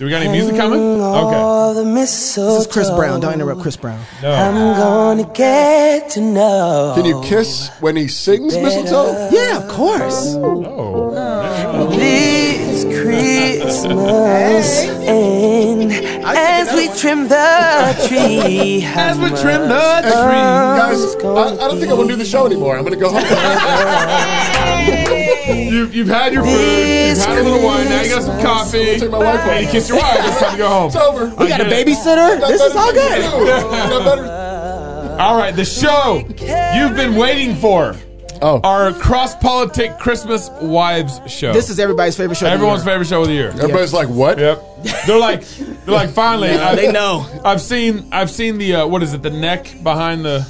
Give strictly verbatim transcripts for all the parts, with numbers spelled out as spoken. Do we got any music coming? Okay. This is Chris Brown. Don't interrupt Chris Brown. No. I'm gonna get to know. Can you kiss when he sings mistletoe? Yeah, of course. Oh. oh. This Christmas and as we trim the tree. As we trim the tree. Guys, I, I don't think I'm gonna do the show anymore. I'm gonna go home. You've, you've had your food, you've had a little wine, now you got some coffee, take my wife and you kiss your wife, it's time to go home. It's over. We I got a babysitter? This is all good. All right, the show you've been waiting for. Oh. Our CrossPolitic Christmas Wives show. This is everybody's favorite show. Everyone's of the year. favorite show of the year. Everybody's yeah. like, what? Yep. They're like, they're like, finally. Yeah, they know. I've seen, I've seen the uh, what is it? The neck behind the.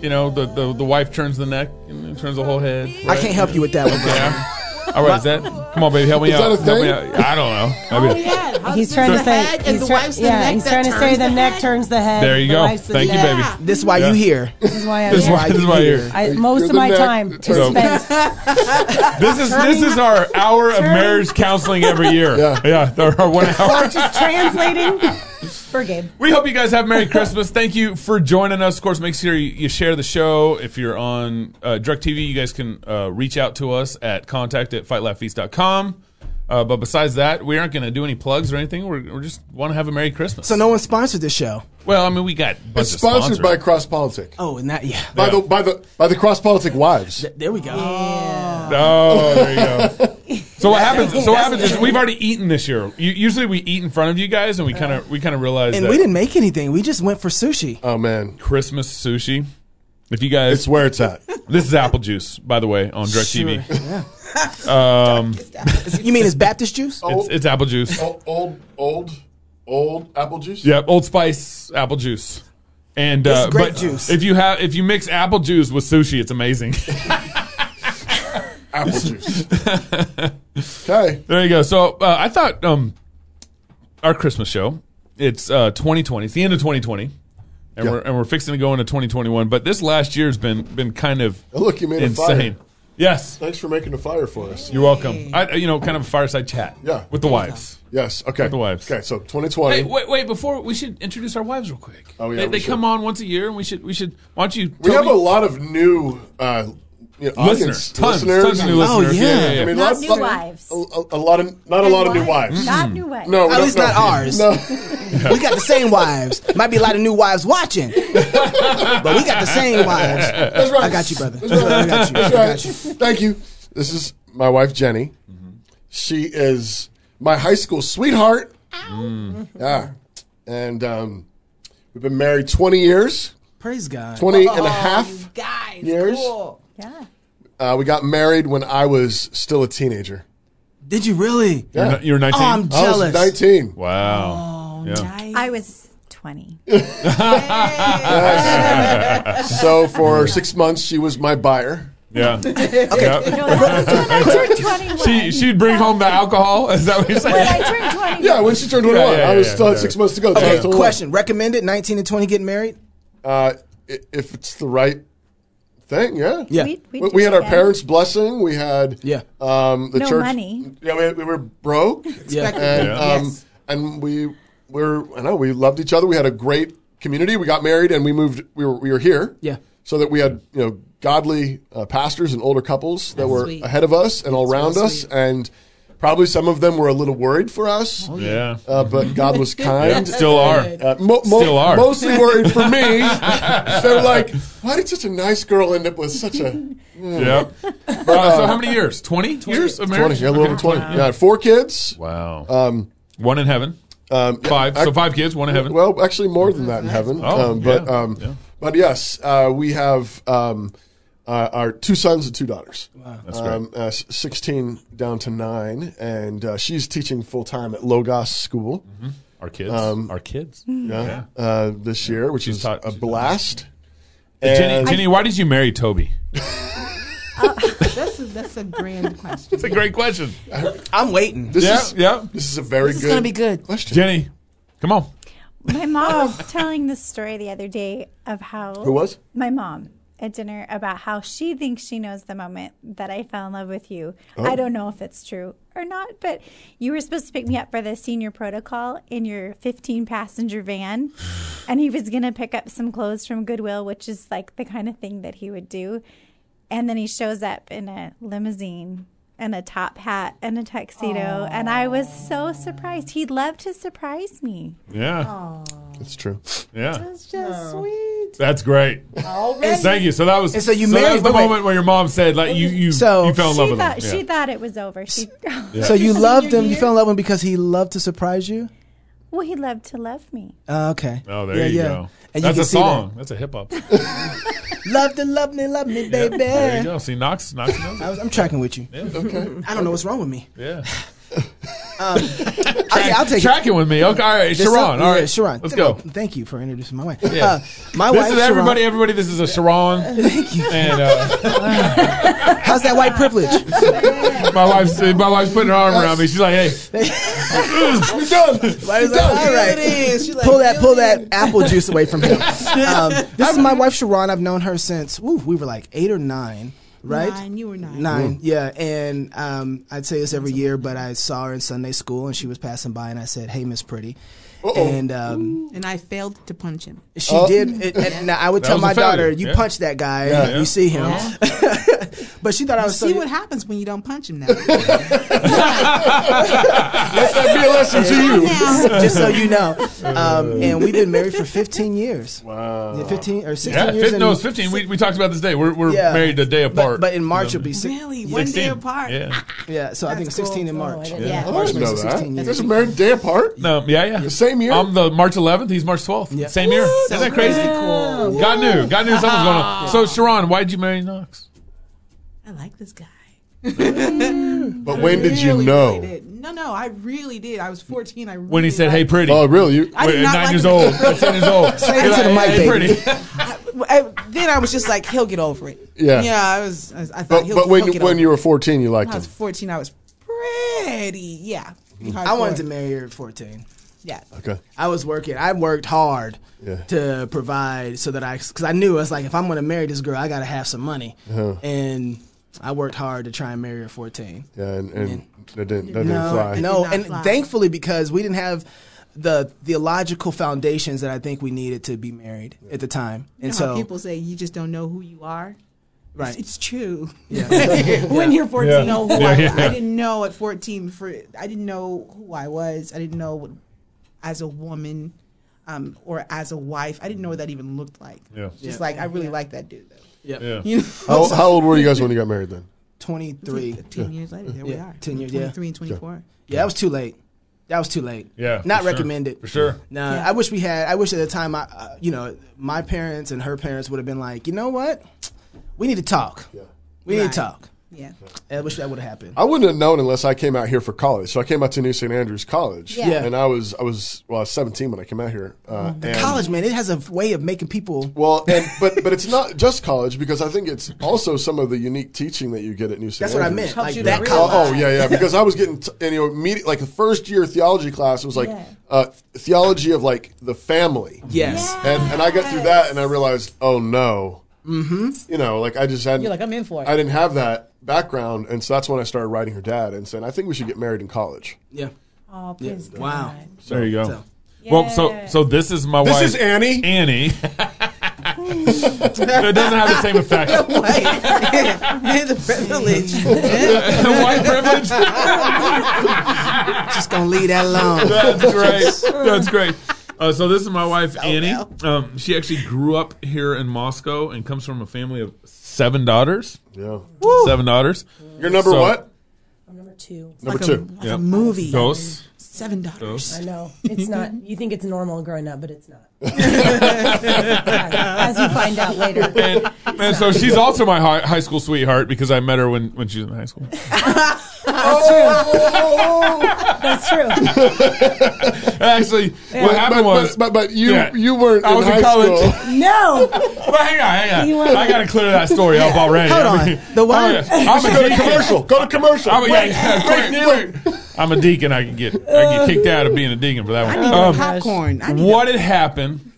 You know, the, the, the wife turns the neck and turns the whole head. Right? I can't help you with that one, bro. Yeah. All right, is that? Come on, baby, help me is out. That a help thing? Me out. I don't know. Oh, yeah. He's trying to say he's trying to say the neck turns the head. There you go. The Thank you, baby. This is why yeah. you here. This is why I'm this here. Why, this is why you're here. I, most You're of my neck, time is spent. This is this is our hour of marriage counseling every year. Yeah, yeah, our one hour. Or just translating. For Gabe. We hope you guys have a Merry Christmas. Thank you for joining us. Of course, make sure you, you share the show. If you're on uh, Drek T V, you guys can uh, reach out to us at contact at fight laugh feast dot com. Uh, but besides that, we aren't going to do any plugs or anything. We're, we just want to have a Merry Christmas. So no one sponsored this show. Well, I mean, we got. It's sponsored by CrossPolitic. Oh, and that yeah. By yeah. the by the by the CrossPolitic Wives. Th- there we go. Yeah. Oh, there you go. So what happens? So what happens is we've already eaten this year. You, usually we eat in front of you guys, and we kind of we kind of realize. And that we didn't make anything. We just went for sushi. Oh man, Christmas sushi. If you guys, it's where it's at. This is apple juice, by the way, on Drek sure. T V. Yeah. Um, you mean it's Baptist juice? Old, it's, it's apple juice. Old, old, old, old apple juice. Yeah, Old Spice apple juice. And it's uh, grape but juice. If you have, if you mix apple juice with sushi, it's amazing. Apple juice. Okay, there you go. So uh, I thought um, our Christmas show. It's uh, twenty twenty. It's the end of twenty twenty. And yep. we're and we're fixing to go into twenty twenty-one. But this last year's been been kind of oh, look, you made insane. A fire. Yes. Thanks for making a fire for us. You're welcome. I, you know, kind of a fireside chat. Yeah. With the wives. Yes. Okay. With the wives. Okay. So twenty twenty. Hey, wait, wait. Before we should introduce our wives real quick. Oh yeah. They, they come on once a year, and we should we should. Why don't you? We have me? a lot of new. Uh, You know, listeners, tons, listeners, tons of new listeners. Oh yeah, yeah, yeah, yeah. I mean, not lot, new lot, wives. A, a lot of not and a lot wives. of new wives. Not new wives. No, at least not ours. No. We got the same wives. Might be a lot of new wives watching, but we got the same wives. That's right. I got you, brother. That's right. I got you. That's right. I got you. Thank you. This is my wife Jenny. Mm-hmm. She is my high school sweetheart. Mm. Yeah, and um, we've been married twenty years. Praise God. Twenty oh, and a half guys, years. Cool. Yeah. Uh, we got married when I was still a teenager. Did you really? Yeah. You were nineteen? Oh, I'm jealous. I was nineteen. Wow. Oh, yeah. nice. I was twenty. Yes. So for six months, she was my buyer. Yeah. Okay. Yeah. When I turned twenty-one. She, she'd bring home the alcohol? Is that what you're saying? When I turned twenty-one. Yeah, when she turned twenty-one. Yeah, yeah, yeah, I was still yeah, yeah. six months to go. Okay, so question. Recommended nineteen and twenty getting married? Uh, if it's the right... thing, yeah. yeah. We, we, we had our that. parents' blessing. We had yeah. um, the no church. No money. Yeah, we, we were broke. yeah. And, yeah. Um, yes. and we were, I know, we loved each other. We had a great community. We got married and we moved, we were, we were here. Yeah. So that we had, you know, godly uh, pastors and older couples that That's were sweet. ahead of us and That's all around really us. Sweet. And probably some of them were a little worried for us. Oh, yeah. Uh, but God was kind. Still are. Uh, mo- mo- Still are. Mostly worried for me. They're like, why did such a nice girl end up with such a... Mm. Yeah. But, uh, so how many years? twenty years of marriage? twenty, yeah, a little okay. over twenty. Wow. Yeah, four kids. Wow. Um, one in heaven. Um, five. I, so five kids, one in heaven. Well, actually more than that in heaven. Oh, um, but, yeah. Um, yeah. But yes, uh, we have... Um, Uh, our two sons and two daughters. Wow. That's great. Um, uh, sixteen down to nine, and uh, she's teaching full time at Logos School. Mm-hmm. Our kids, um, our kids, yeah. yeah. Uh, this yeah. year, which she's is taught, a blast. And Jenny, Jenny, why did you marry Toby? uh, that's, a, that's a grand question. It's a great question. I'm waiting. This yeah, is, yeah. This is a very this good. This is gonna be good question. Jenny, come on. My mom was telling this story the other day of how. Who was? My mom. at dinner about how she thinks she knows the moment that I fell in love with you. Oh. I don't know if it's true or not, but you were supposed to pick me up for the senior protocol in your fifteen passenger van, and he was going to pick up some clothes from Goodwill, which is like the kind of thing that he would do. And then he shows up in a limousine and a top hat and a tuxedo. Aww. And I was so surprised. He loved to surprise me. Yeah. Aww. That's true. Yeah. That's just Aww. Sweet. That's great. Already. Thank you. So that was, so you so married, that was the wait, moment where your mom said, like, you, you, so you fell in love with thought, him. She yeah. thought it was over. She, yeah. So you loved him. You fell in love with him because he loved to surprise you? Well, he loved to love me. Uh, okay. Oh, there yeah, you yeah. go. And That's you a song. That. That's a hip-hop song. Love to love me, love me, baby. Yeah, there you go. See, Knox, Knox knows. I was, I'm tracking with you. Yeah. Okay. I don't know what's wrong with me. Yeah. um, Track, I, I'll take tracking it. with me. Okay. All right, Sharon. All right, yeah, Sharon. Let's go. Thank you for introducing my wife. Yeah. Uh, my this wife. This is everybody. Sharon. Everybody. This is a Sharon. Uh, thank you. And, uh, how's that white privilege? my wife's my wife's putting her arm around me. She's like, hey. We're done. We're done. All right. She's like, pull that. Pull that apple juice away from him. Um, this is my wife, Sharon. I've known her since woo, we were like eight or nine. Right? Nine, you were nine. Nine, mm. yeah. And um, I'd say this every year, but I saw her in Sunday school, and she was passing by, and I said, hey, Miss Pretty. Uh-oh. And um, and I failed to punch him. She oh. did. It, and now I would that tell my daughter, you yeah. punch that guy, yeah, yeah. you see him. Yeah. But she thought I was you so... See young. What happens when you don't punch him now. Let that be a lesson to you. Just so you know. Um, and we've been married for fifteen years. Wow. Yeah, fifteen or sixteen yeah, years. Fi- no, it's fifteen. We, we talked about this day. We're, we're yeah. married a day apart. But, but in March it'll be six, really? One sixteen. Day apart? Yeah. yeah so That's I think cool. sixteen in March. Oh, yeah. March yeah. sixteen years. That's a married day apart? No, yeah, yeah. The same year? I'm the March eleventh. He's March twelfth. Yeah. Same year. So Isn't that crazy? Cool. Yeah. God knew. God knew something was going on. So, Sharon, why'd you marry Knox? I like this guy. But when did really, you know? Really did. No, no, I really did. I was fourteen. I really when he said, liked "Hey, pretty." Oh, really? You? I did not nine like years old. Ten years old. Say it to the mic, baby. I, I, then I was just like, "He'll get over it." Yeah. Yeah. I was. I, I thought. But, he'll, but when, he'll get when over you were fourteen, you liked him. When I was fourteen. I was pretty. Yeah. Mm-hmm. I wanted to marry her at fourteen. Yeah. Okay. I was working. I worked hard yeah. to provide so that I, because I knew I was like, if I'm going to marry this girl, I got to have some money uh-huh. and. I worked hard to try and marry her fourteen. Yeah, and, and, and that didn't, that no, didn't fly. No, did and fly. Thankfully because we didn't have the theological foundations that I think we needed to be married yeah. at the time. And you know so people say you just don't know who you are. Right, it's, it's true. Yeah. yeah. When you're fourteen, yeah. know who yeah, I, yeah. I didn't know at fourteen. For I didn't know who I was. I didn't know what, as a woman, um, or as a wife. I didn't know what that even looked like. Yeah, just yeah. like I really yeah. like that dude though. Yep. Yeah. You know? how, how old were you guys when you got married then? twenty-three. Like ten yeah. years later, there yeah. we are. ten years, twenty-three yeah. and twenty-four. Yeah. yeah, that was too late. That was too late. Yeah. Not for recommended. Sure. For sure. Nah, yeah. I wish we had, I wish at the time, I, uh, you know, my parents and her parents would have been like, you know what? We need to talk. Yeah. We right. need to talk. Yeah. I wish that would have happened. I wouldn't have known unless I came out here for college. So I came out to New Saint Andrews College. Yeah. yeah. And I was, I was, well, I was seventeen when I came out here. Uh, mm-hmm. and college, man, it has a way of making people. Well, and but but it's not just college because I think it's also some of the unique teaching that you get at New Saint That's Andrews. That's what I meant. Like you that college. Oh, yeah, yeah. Because I was getting, t- and, you know, immediately, like the first year theology class was like yeah. uh, theology of like the family. Yes. yes. And, and I got through that and I realized, oh, no. Mm-hmm. You know, like I just had. You're like I'm in for it. I didn't have that background, and so that's when I started writing her dad and saying, "I think we should get married in college." Yeah. Oh, please. Yeah. Wow. So, there you go. So. Yeah. Well, so so this is my this wife. This is Annie. Annie. But it doesn't have the same effect. No way. The privilege. The white privilege. Just gonna leave that alone. That's great. That's great. Uh, so this is my wife, so Annie. Um, she actually grew up here in Moscow and comes from a family of seven daughters. Yeah. Woo. Seven daughters. Your number so, what? I'm number two. It's number like two. A, like yep. a movie. Dos. Seven daughters. Dos. I know. It's not. You think it's normal growing up, but it's not. As you find out later. And, and so she's also my high, high school sweetheart because I met her when, when she was in high school. That's true. That's true. Actually, yeah. what happened but, was, but, but, but you yeah. you weren't. I in was high in college. School. No. But hang on, hang on. I got to clear that story up already. Hold on. I mean, the one. I'm, I'm gonna go to commercial. Go to commercial. I'm a, wait, yeah, wait, wait. I'm a deacon. I can get I can get kicked out of being a deacon for that one. I need um, popcorn. I need what a- had happened?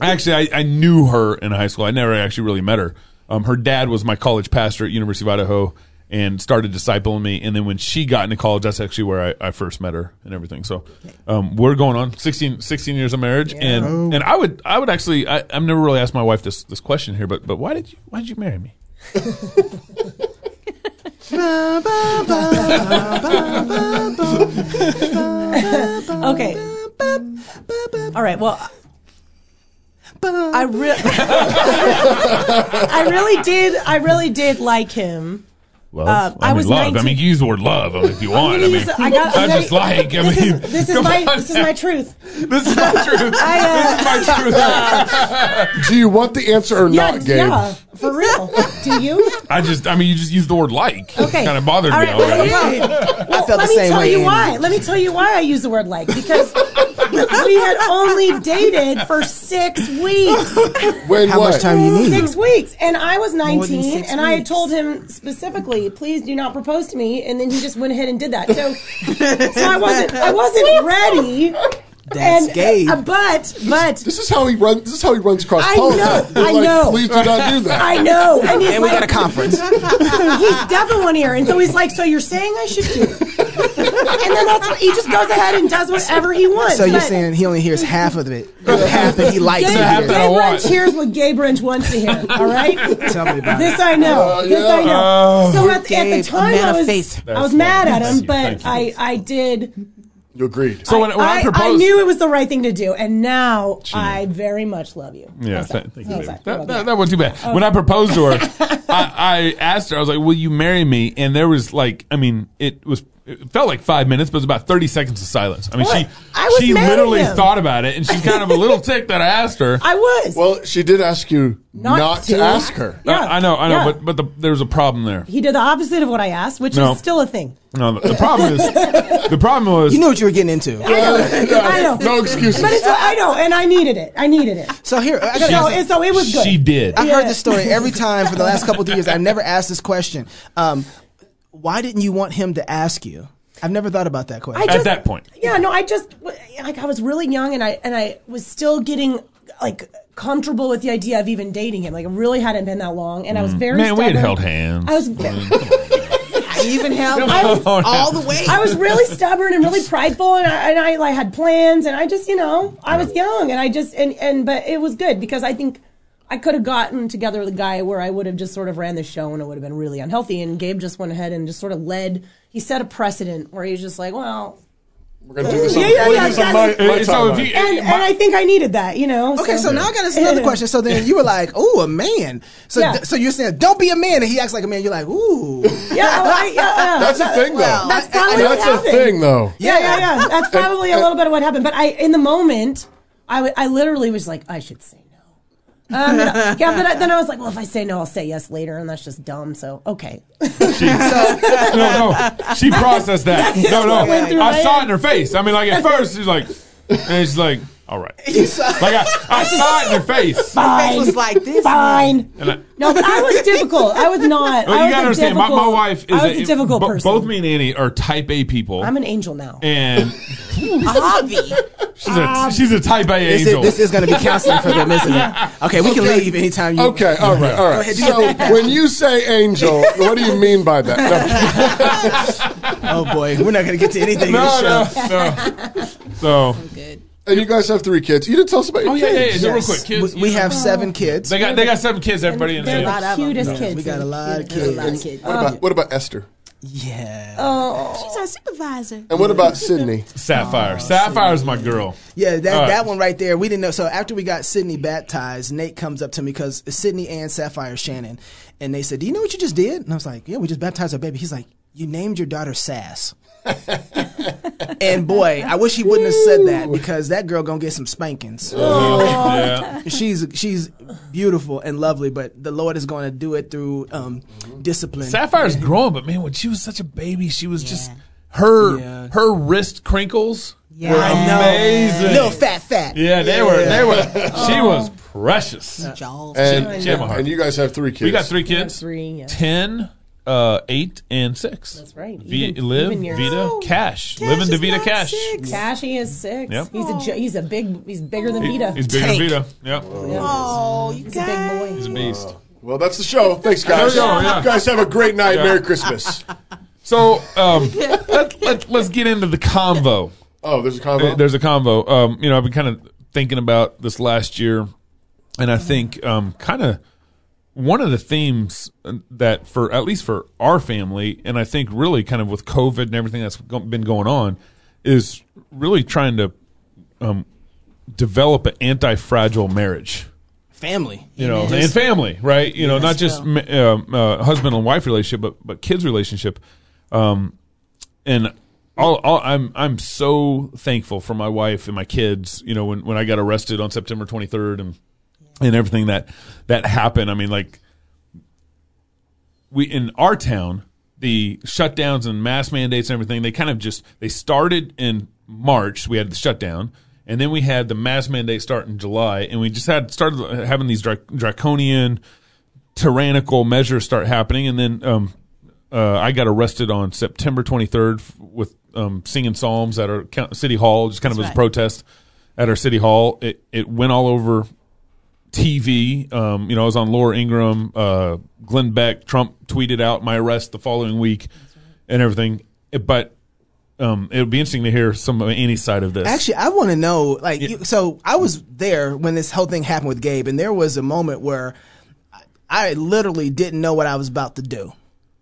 Actually, I, I knew her in high school. I never actually really met her. Um, her dad was my college pastor at University of Idaho and started discipling me. And then when she got into college, that's actually where I, I first met her and everything. So um, we're going on sixteen, sixteen years of marriage. Yeah. And and I would I would actually, I, I've never really asked my wife this this question here, but but why did you why did you marry me? Okay. All right. Well, I really, I really did. I really did like him. Love. Uh, I, I mean, was love. nineteen- I mean, use the word love if you want. I mean, I, I got. I just like. I this mean, is, this is my. This is my truth. This is my truth. I, uh, this is my truth. Uh, Do you want the answer or yeah, not, Gabe? Yeah, for real. Do you? I just. I mean, you just used the word like. Okay. It kind of bothered right, me. All right. Well, well, I felt the same way. Let me tell you anyway. why. Let me tell you why I use the word like, because we had only dated for six weeks. Wait, How what? much time you need? Six weeks, and I was nineteen, and weeks. I had told him specifically, "Please do not propose to me," and then he just went ahead and did that. So, so I wasn't, I wasn't ready. That's and, gay. Uh, but but this, this is how he runs. This is how he runs across. I know. I like, know. Please do not do that. I know. And, and we like, got a conference. He's deaf in one ear, and so he's like, "So you're saying I should do?" And then that's what, he just goes ahead and does whatever he wants. So you're saying he only hears half of it. Half that he likes Gabe, to hear. Gabe Wrench hears what Gabe Wrench wants to hear. All right? Tell me about this it. I know. Uh, this yeah. I know. Uh, so at, Gabe, at the time, I was, I was mad at him, but I, I did. You agreed. So when, when I, I proposed. I knew it was the right thing to do, and now I very much love you. Yeah, thank you. That, that, that wasn't too bad. Okay. When I proposed to her, I, I asked her, I was like, will you marry me? And there was like, I mean, it was. It felt like five minutes, but it was about thirty seconds of silence. I mean, what? she I she literally thought about it, and she's kind of a little ticked that I asked her. I was. Well, she did ask you not, not to ask her. Yeah. I, I know, I know, yeah. but but the, there was a problem there. He did the opposite of what I asked, which no. is still a thing. No, the, the problem is, the problem was, you knew what you were getting into. I know, no, I know. No excuses. But it's, I know, and I needed it. I needed it. So here, I got, so, so it was good. She did. I yeah. heard this story every time for the last couple of years. I've never asked this question. Um, Why didn't you want him to ask you? I've never thought about that question. Just, At that point. Yeah, no, I just, like, I was really young, and I and I was still getting, like, comfortable with the idea of even dating him. Like, it really hadn't been that long, and mm. I was very Man, stubborn. we had held hands. I was I even held I was, all the way. I was really stubborn and really prideful, and I, and I like, had plans, and I just, you know, I was young, and I just, and, and but it was good, because I think I could have gotten together with a guy where I would have just sort of ran the show, and it would have been really unhealthy. And Gabe just went ahead and just sort of led. He set a precedent where he was just like, well, we're going to do this on, yeah, yeah, yeah, exactly. on my, my so you, and, my, and I think I needed that, you know. Okay, so, so now I got another question. So then you were like, ooh, a man. So yeah. th- so you're saying, don't be a man. And he acts like a man. You're like, ooh. Yeah, well, I, yeah, yeah. That's, that's a thing, well, though. That's probably I, I, what that's happened. That's a thing, though. Yeah, yeah, yeah. yeah. That's probably a little bit of what happened. But I, in the moment, I, w- I literally was like, I should say. Um, then I, yeah, but I, then I was like, well, if I say no, I'll say yes later, and that's just dumb, so, okay. She, no, no, she processed that. No, no, I saw it in her face. I mean, like, at first, she's like, and she's like, all right. Like, I, I saw it in her face. Fine. Her face was like this. Fine. I, no, but I was difficult. I was not. Well, I you got to understand, my, my wife is I was a, a difficult b- person. Both me and Annie are type A people. I'm an angel now. And a hobby. She's a, she's a type A this angel. Is, this is going to be counseling for them, isn't it? Okay, we okay. can leave anytime you Okay, all right, all right. So when you say angel, what do you mean by that? No. Oh, boy. We're not going to get to anything no, in the show. No, no. So. I'm good. And you guys have three kids. You didn't tell us about your oh, kids. Oh, yeah, yeah, yeah. Yes. Real quick. Kids, we we have know. seven kids. They got they got seven kids, everybody. And they're in the cutest no. kids. We got a lot of kids. A lot of kids. What, um, about, what about Esther? Yeah. Oh. She's our supervisor. And what about Sydney? Sapphire. Oh, Sapphire's Sydney. My girl. Yeah, that, right. that one right there. We didn't know. So after we got Sydney baptized, Nate comes up to me because Sydney and Sapphire Shannon. And they said, do you know what you just did? And I was like, yeah, we just baptized our baby. He's like, you named your daughter Sass. And boy, I wish he wouldn't have said that because that girl gonna get some spankings. Oh. Yeah. She's she's beautiful and lovely, but the Lord is gonna do it through um, discipline. Sapphire's yeah. growing, but man, when she was such a baby, she was yeah. just her yeah. her wrist crinkles. Yeah, were I know. Amazing. Little fat, fat. Yeah, they yeah. were. They were. She was precious. And, she, she had my heart. And you guys have three kids. We got three kids. Got three. Yeah. Ten. Uh, eight and six. That's right. Even, v- live even Vita no. Cash. Cash living to Vita Cash. Six. Cash. He is six. Yep. He's a he's a big. He's bigger than Vita. He, he's bigger Tank. than Vita. Yep. Oh, you he's guys. a big boy. He's a beast. Well, that's the show. Thanks, guys. There you go, yeah. You guys have a great night. Yeah. Merry Christmas. So um, let, let, let's get into the convo. Oh, there's a convo? There's a convo. Um, you know, I've been kind of thinking about this last year, and I think um, kind of one of the themes that for at least for our family, and I think really kind of with COVID and everything that's been going on, is really trying to um, develop an anti-fragile marriage. Family, you know, yes. and family, right? You yes, know, not just well. um, uh, husband and wife relationship, but but kids relationship. Um, and all, all, I'm I'm so thankful for my wife and my kids. You know, when, when I got arrested on September twenty-third and yeah. and everything that that happened. I mean, like we in our town, the shutdowns and mask mandates and everything. They kind of just they started in March. We had the shutdown. And then we had the mask mandate start in July, and we just had started having these drac- draconian, tyrannical measures start happening. And then um, uh, I got arrested on September twenty-third with um, singing psalms at our city hall, just kind of That's as right. a protest at our city hall. It it went all over T V. Um, you know, I was on Laura Ingraham, uh, Glenn Beck. Trump tweeted out my arrest the following week right. and everything. It, but. Um, it would be interesting to hear some of any side of this. Actually, I want to know, like, yeah. you, so I was there when this whole thing happened with Gabe, and there was a moment where I, I literally didn't know what I was about to do.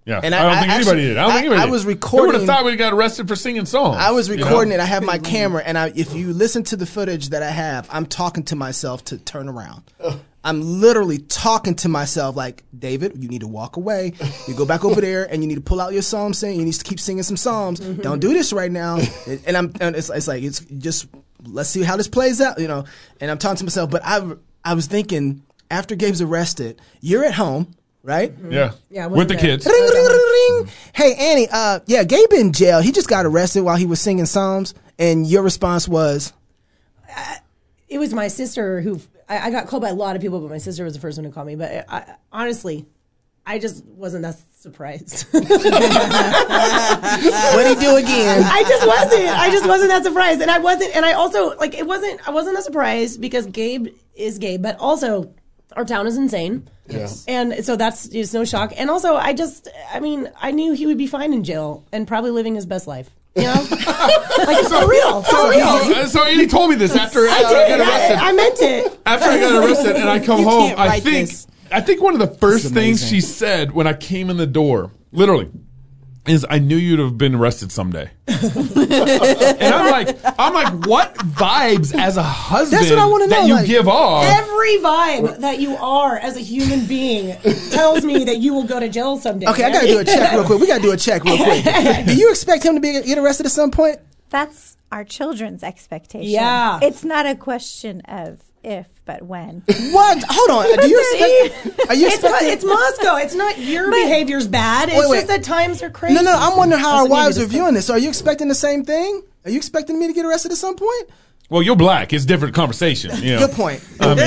Yeah, and I, I don't I think actually, anybody did. I don't I, think anybody I did. was recording. Who would have thought we got arrested for singing songs? I was recording you know? it. I have my camera, and I, if you listen to the footage that I have, I'm talking to myself to turn around. Ugh. I'm literally talking to myself like, David, you need to walk away. You go back over there and you need to pull out your psalm singing. You need to keep singing some psalms. Mm-hmm. Don't do this right now. And I'm, and it's, it's like, it's just, let's see how this plays out, you know. And I'm talking to myself, but I, I was thinking after Gabe's arrested, you're at home, right? Mm-hmm. Yeah. Yeah. With the that. kids. Ring, ring, ring, ring, ring. Hey, Annie, uh, yeah, Gabe in jail. He just got arrested while he was singing psalms. And your response was? I, it was my sister who... I got called by a lot of people, but my sister was the first one to call me. But I, honestly, I just wasn't that surprised. What'd he do again? I just wasn't. I just wasn't that surprised. And I wasn't, and I also, like, it wasn't, I wasn't that surprised because Gabe is Gabe, but also our town is insane. Yes. And so that's, it's no shock. And also, I just, I mean, I knew he would be fine in jail and probably living his best life. You know? Like, so, for real. For so, real. He, so he told me this after, after I, did, I got arrested. I, I meant it. After I got arrested and I come you home, I think this. I think one of the first things she said when I came in the door, literally, is I knew you'd have been arrested someday. And I'm like, I'm like, what vibes as a husband That's what I want to know. that you like, give off? Every vibe that you are as a human being tells me that you will go to jail someday. Okay, right? I got to do a check real quick. We got to do a check real quick. Do you expect him to be get arrested at some point? That's our children's expectation. Yeah. It's not a question of if, but when. What? Hold on. Do you expect, are you it's, it's Moscow. It's not your but, behavior's bad. It's wait, wait. just that times are crazy. No, no. I'm wondering how Doesn't our wives are viewing this. So are you expecting the same thing? Are you expecting me to get arrested at some point? Well, you're black. It's a different conversation. You know. Good point. Um, I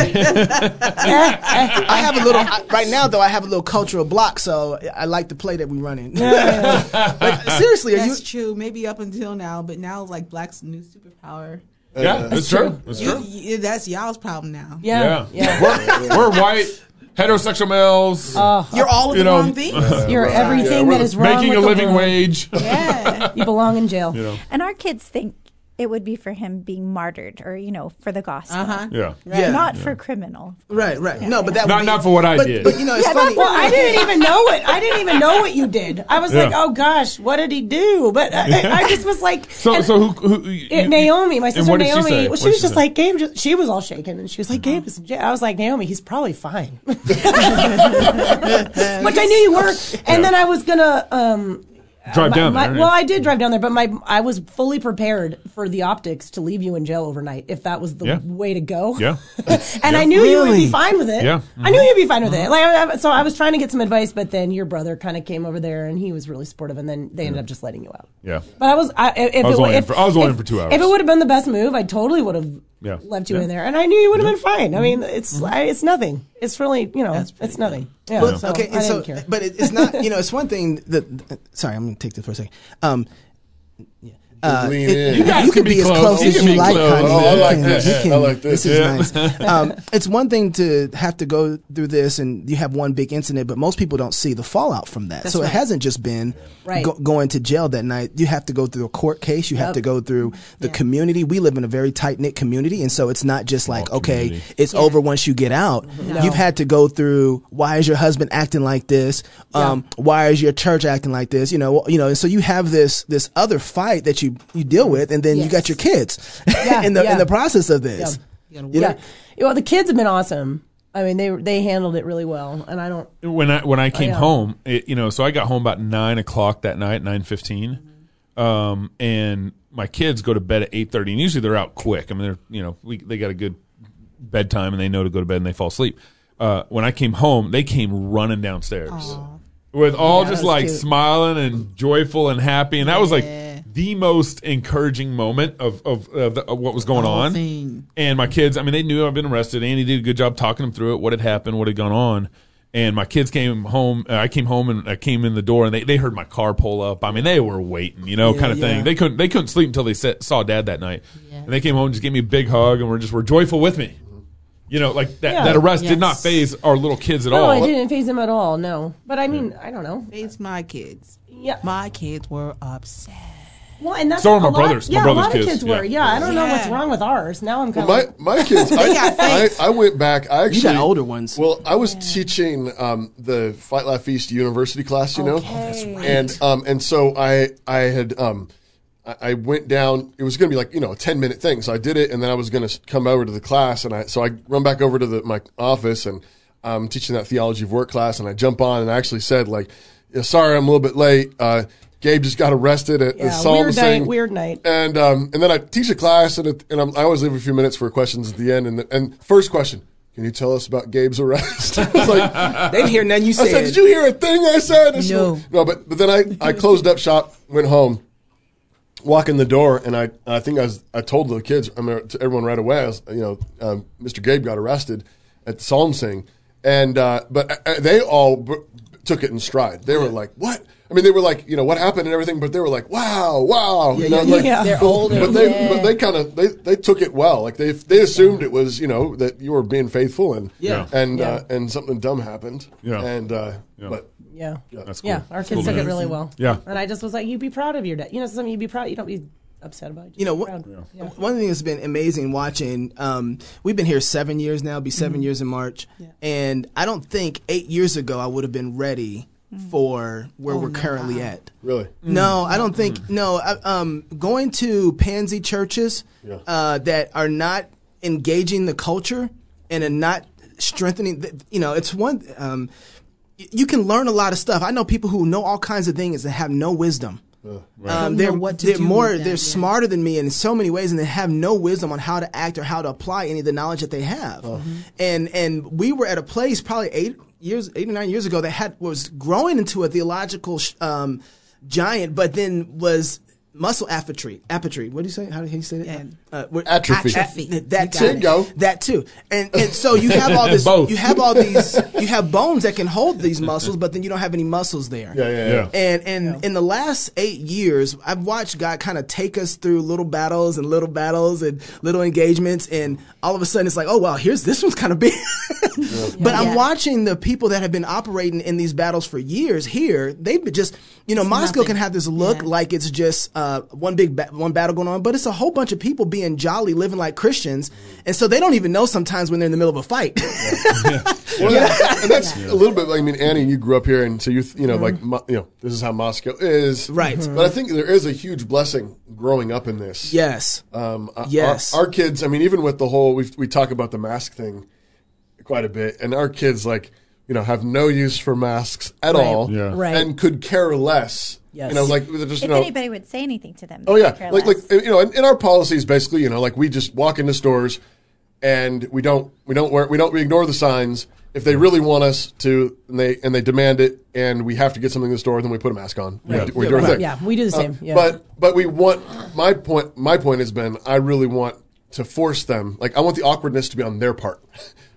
have a little, I, right now though, I have a little cultural block, so I like the play that we run in. Like, seriously. Are That's you, true. Maybe up until now, but now like black's new superpower. Yeah, yeah, that's, that's true. true. That's true. You, you, that's y'all's problem now. Yeah, yeah. yeah. We're, we're white, heterosexual males. Uh, You're all of you the know, wrong things. Uh, You're right. everything yeah, that is wrong. Making with a living world. wage. Yeah, you belong in jail. You know. And our kids think it would be for him being martyred, or you know, for the gospel. Uh-huh. Yeah. Right. yeah, not yeah. for criminal. Right, right. Yeah, no, but that not would be, not for what I but, did. But you know, it's yeah, funny. Well, I didn't even know it. I didn't even know what you did. I was yeah. like, oh gosh, what did he do? But I, I just was like, so and, so who? who you, it, Naomi, my sister Naomi. She, well, she was she just say? like, Gabe. Just, she was all shaken, and she was like, Gabe. Mm-hmm. I was like, Naomi, he's probably fine. Which I knew you were. And yeah. then I was gonna. Um, Drive uh, down my, there. My, well, I did drive down there, but my I was fully prepared for the optics to leave you in jail overnight if that was the yeah. way to go. Yeah. and yeah. I knew really? you would be fine with it. Yeah. Mm-hmm. I knew you'd be fine with mm-hmm. it. Like, so I was trying to get some advice, but then your brother kind of came over there and he was really supportive, and then they ended mm-hmm. up just letting you out. Yeah. But I was I, if I was it, only if, in for I was only if, in for two hours. If it would have been the best move, I totally would have yeah. left you yeah. in there, and I knew you would have yeah. been fine. I mean, it's mm-hmm. I, it's nothing. It's really you know it's nothing. Yeah. Well, so okay. I so, didn't care. But it, it's not you know it's one thing that sorry I'm. Take this for a second. Um, yeah. Uh, it, you guys you can, can be, be as close, close as you like, close. honey. Oh, I like can, this. Can, I like this. This yeah. is nice. Um, it's one thing to have to go through this, and you have one big incident, but most people don't see the fallout from that. That's so right. It hasn't just been right. go, going to jail that night. You have to go through a court case. You have yep. to go through the yeah. community. We live in a very tight knit community, and so it's not just like All okay, community. it's yeah. over once you get out. Mm-hmm. No. You've had to go through. Why is your husband acting like this? Um, yeah. Why is your church acting like this? You know, you know. And so you have this this other fight that you. You deal with, and then yes. you got your kids yeah, in the yeah. in the process of this. Yeah. You yeah. Well, the kids have been awesome. I mean, they they handled it really well, and I don't. When I when I came I home, it, you know, so I got home about nine o'clock that night, nine fifteen, mm-hmm. um, and my kids go to bed at eight thirty, and usually they're out quick. I mean, they're you know we, they got a good bedtime, and they know to go to bed, and they fall asleep. Uh, when I came home, they came running downstairs Aww. with all yeah, just like cute. smiling and joyful and happy, and that was like. Yeah. the most encouraging moment of of, of, the, of what was going on. Thing. And my kids, I mean, they knew I'd been arrested. Andy did a good job talking them through it, what had happened, what had gone on. And my kids came home. Uh, I came home and I came in the door, and they, they heard my car pull up. I mean, they were waiting, you know, yeah, kind of yeah. thing. They couldn't they couldn't sleep until they set, saw Dad that night. Yeah. And they came home and just gave me a big hug, and were just were joyful with me. You know, like that, yeah, that arrest yes. did not phase our little kids at no, all. No, it didn't phase them at all, no. But I mean, yeah. I don't know. Phase my kids. Yeah, my kids were upset. Well, and that's so are my brothers. Lot, yeah, my brother's a lot kids. of kids were. Yeah, yeah. I don't know yeah. what's wrong with ours. Now I'm kind well, of my, my kids. I, I I went back. I actually you got older ones. Well, I was yeah. teaching um, the Fight Laugh Feast university class. You okay. know, oh, that's right. And um, and so I I had um, I, I went down. It was going to be like you know a ten minute thing. So I did it, and then I was going to come over to the class, and I so I run back over to the, my office, and I'm um, teaching that theology of work class, and I jump on, and I actually said like, sorry, I'm a little bit late. Uh, Gabe just got arrested at yeah, Saul weird night, weird night. And um, and then I teach a class, and it, and I'm, I always leave a few minutes for questions at the end. And the, and first question, can you tell us about Gabe's arrest? I was like, they didn't hear nothing you said. I said, did you hear a thing I said? I said no. No, but, but then I, I closed up shop, went home, walked in the door, and I I think I was, I told the kids, I mean, to everyone right away, I was, you know, um, Mister Gabe got arrested at Psalm Sing. And, uh, but uh, they all b- took it in stride. They were like, what? I mean, they were like, you know, what happened and everything, but they were like, wow, wow. Yeah, you know, yeah, like, yeah. They're but, older. But they, yeah. but they kind of, they, they took it well. Like, they they assumed yeah. it was, you know, that you were being faithful and yeah. and yeah. Uh, and something dumb happened. Yeah. And, uh, yeah. but. Yeah. yeah. That's cool. Yeah, our kids cool took it really well. Yeah. And I just was like, you'd be proud of your dad. You know, something you'd be proud, you don't be upset about. Just you know, wh- yeah. Yeah. one thing that's been amazing watching, um, we've been here seven years now, be seven mm-hmm. years in March. Yeah. And I don't think eight years ago I would have been ready for where oh, we're currently no. at. Really? No, I don't think, mm. no. I, um, going to pansy churches yeah. uh, that are not engaging the culture and are not strengthening, the, you know, it's one, um, you can learn a lot of stuff. I know people who know all kinds of things and have no wisdom. Uh, right. um, they're they're more they're yeah. smarter than me in so many ways, and they have no wisdom on how to act or how to apply any of the knowledge that they have. Oh. Mm-hmm. And and we were at a place probably eight years, eight or nine years ago that had was growing into a theological sh- um, giant, but then was muscle apathy. Apathy. What do you say? How did you say that? Uh, atrophy. atrophy. That too. Go. That too. And and so you have all this. you have all these. You have bones that can hold these muscles, but then you don't have any muscles there. Yeah, yeah, yeah. And and yeah. in the last eight years, I've watched God kind of take us through little battles and little battles and little engagements, and all of a sudden it's like, oh wow, here's this one's kind of big. yeah. But yeah. I'm watching the people that have been operating in these battles for years. Here, they've been just, you know, it's Moscow nothing. Can have this look yeah. like it's just. Uh, one big ba- one battle going on, but it's a whole bunch of people being jolly, living like Christians, and so they don't even know sometimes when they're in the middle of a fight. yeah. Well, yeah. That's, and that's yeah. a little bit. Like, I mean, Annie, you grew up here, and so you, th- you know, mm-hmm. like, you know, this is how Moscow is, right? Mm-hmm. But I think there is a huge blessing growing up in this. Yes, um, yes. Our, our kids. I mean, even with the whole, we we talk about the mask thing quite a bit, and our kids, like, you know, have no use for masks at right. all, yeah. right. and could care less. Yes. You know, like, just, if you know, anybody would say anything to them. Oh, yeah. Like, like, you know, in, in our policies, basically, you know, like, we just walk into stores and we don't, we don't wear, we don't, we ignore the signs. If they really want us to, and they, and they demand it, and we have to get something in the store, then we put a mask on. Yeah. We, we do our thing. Yeah. We do the same. Yeah. Uh, but, but we want, my point, my point has been, I really want to force them. Like, I want the awkwardness to be on their part.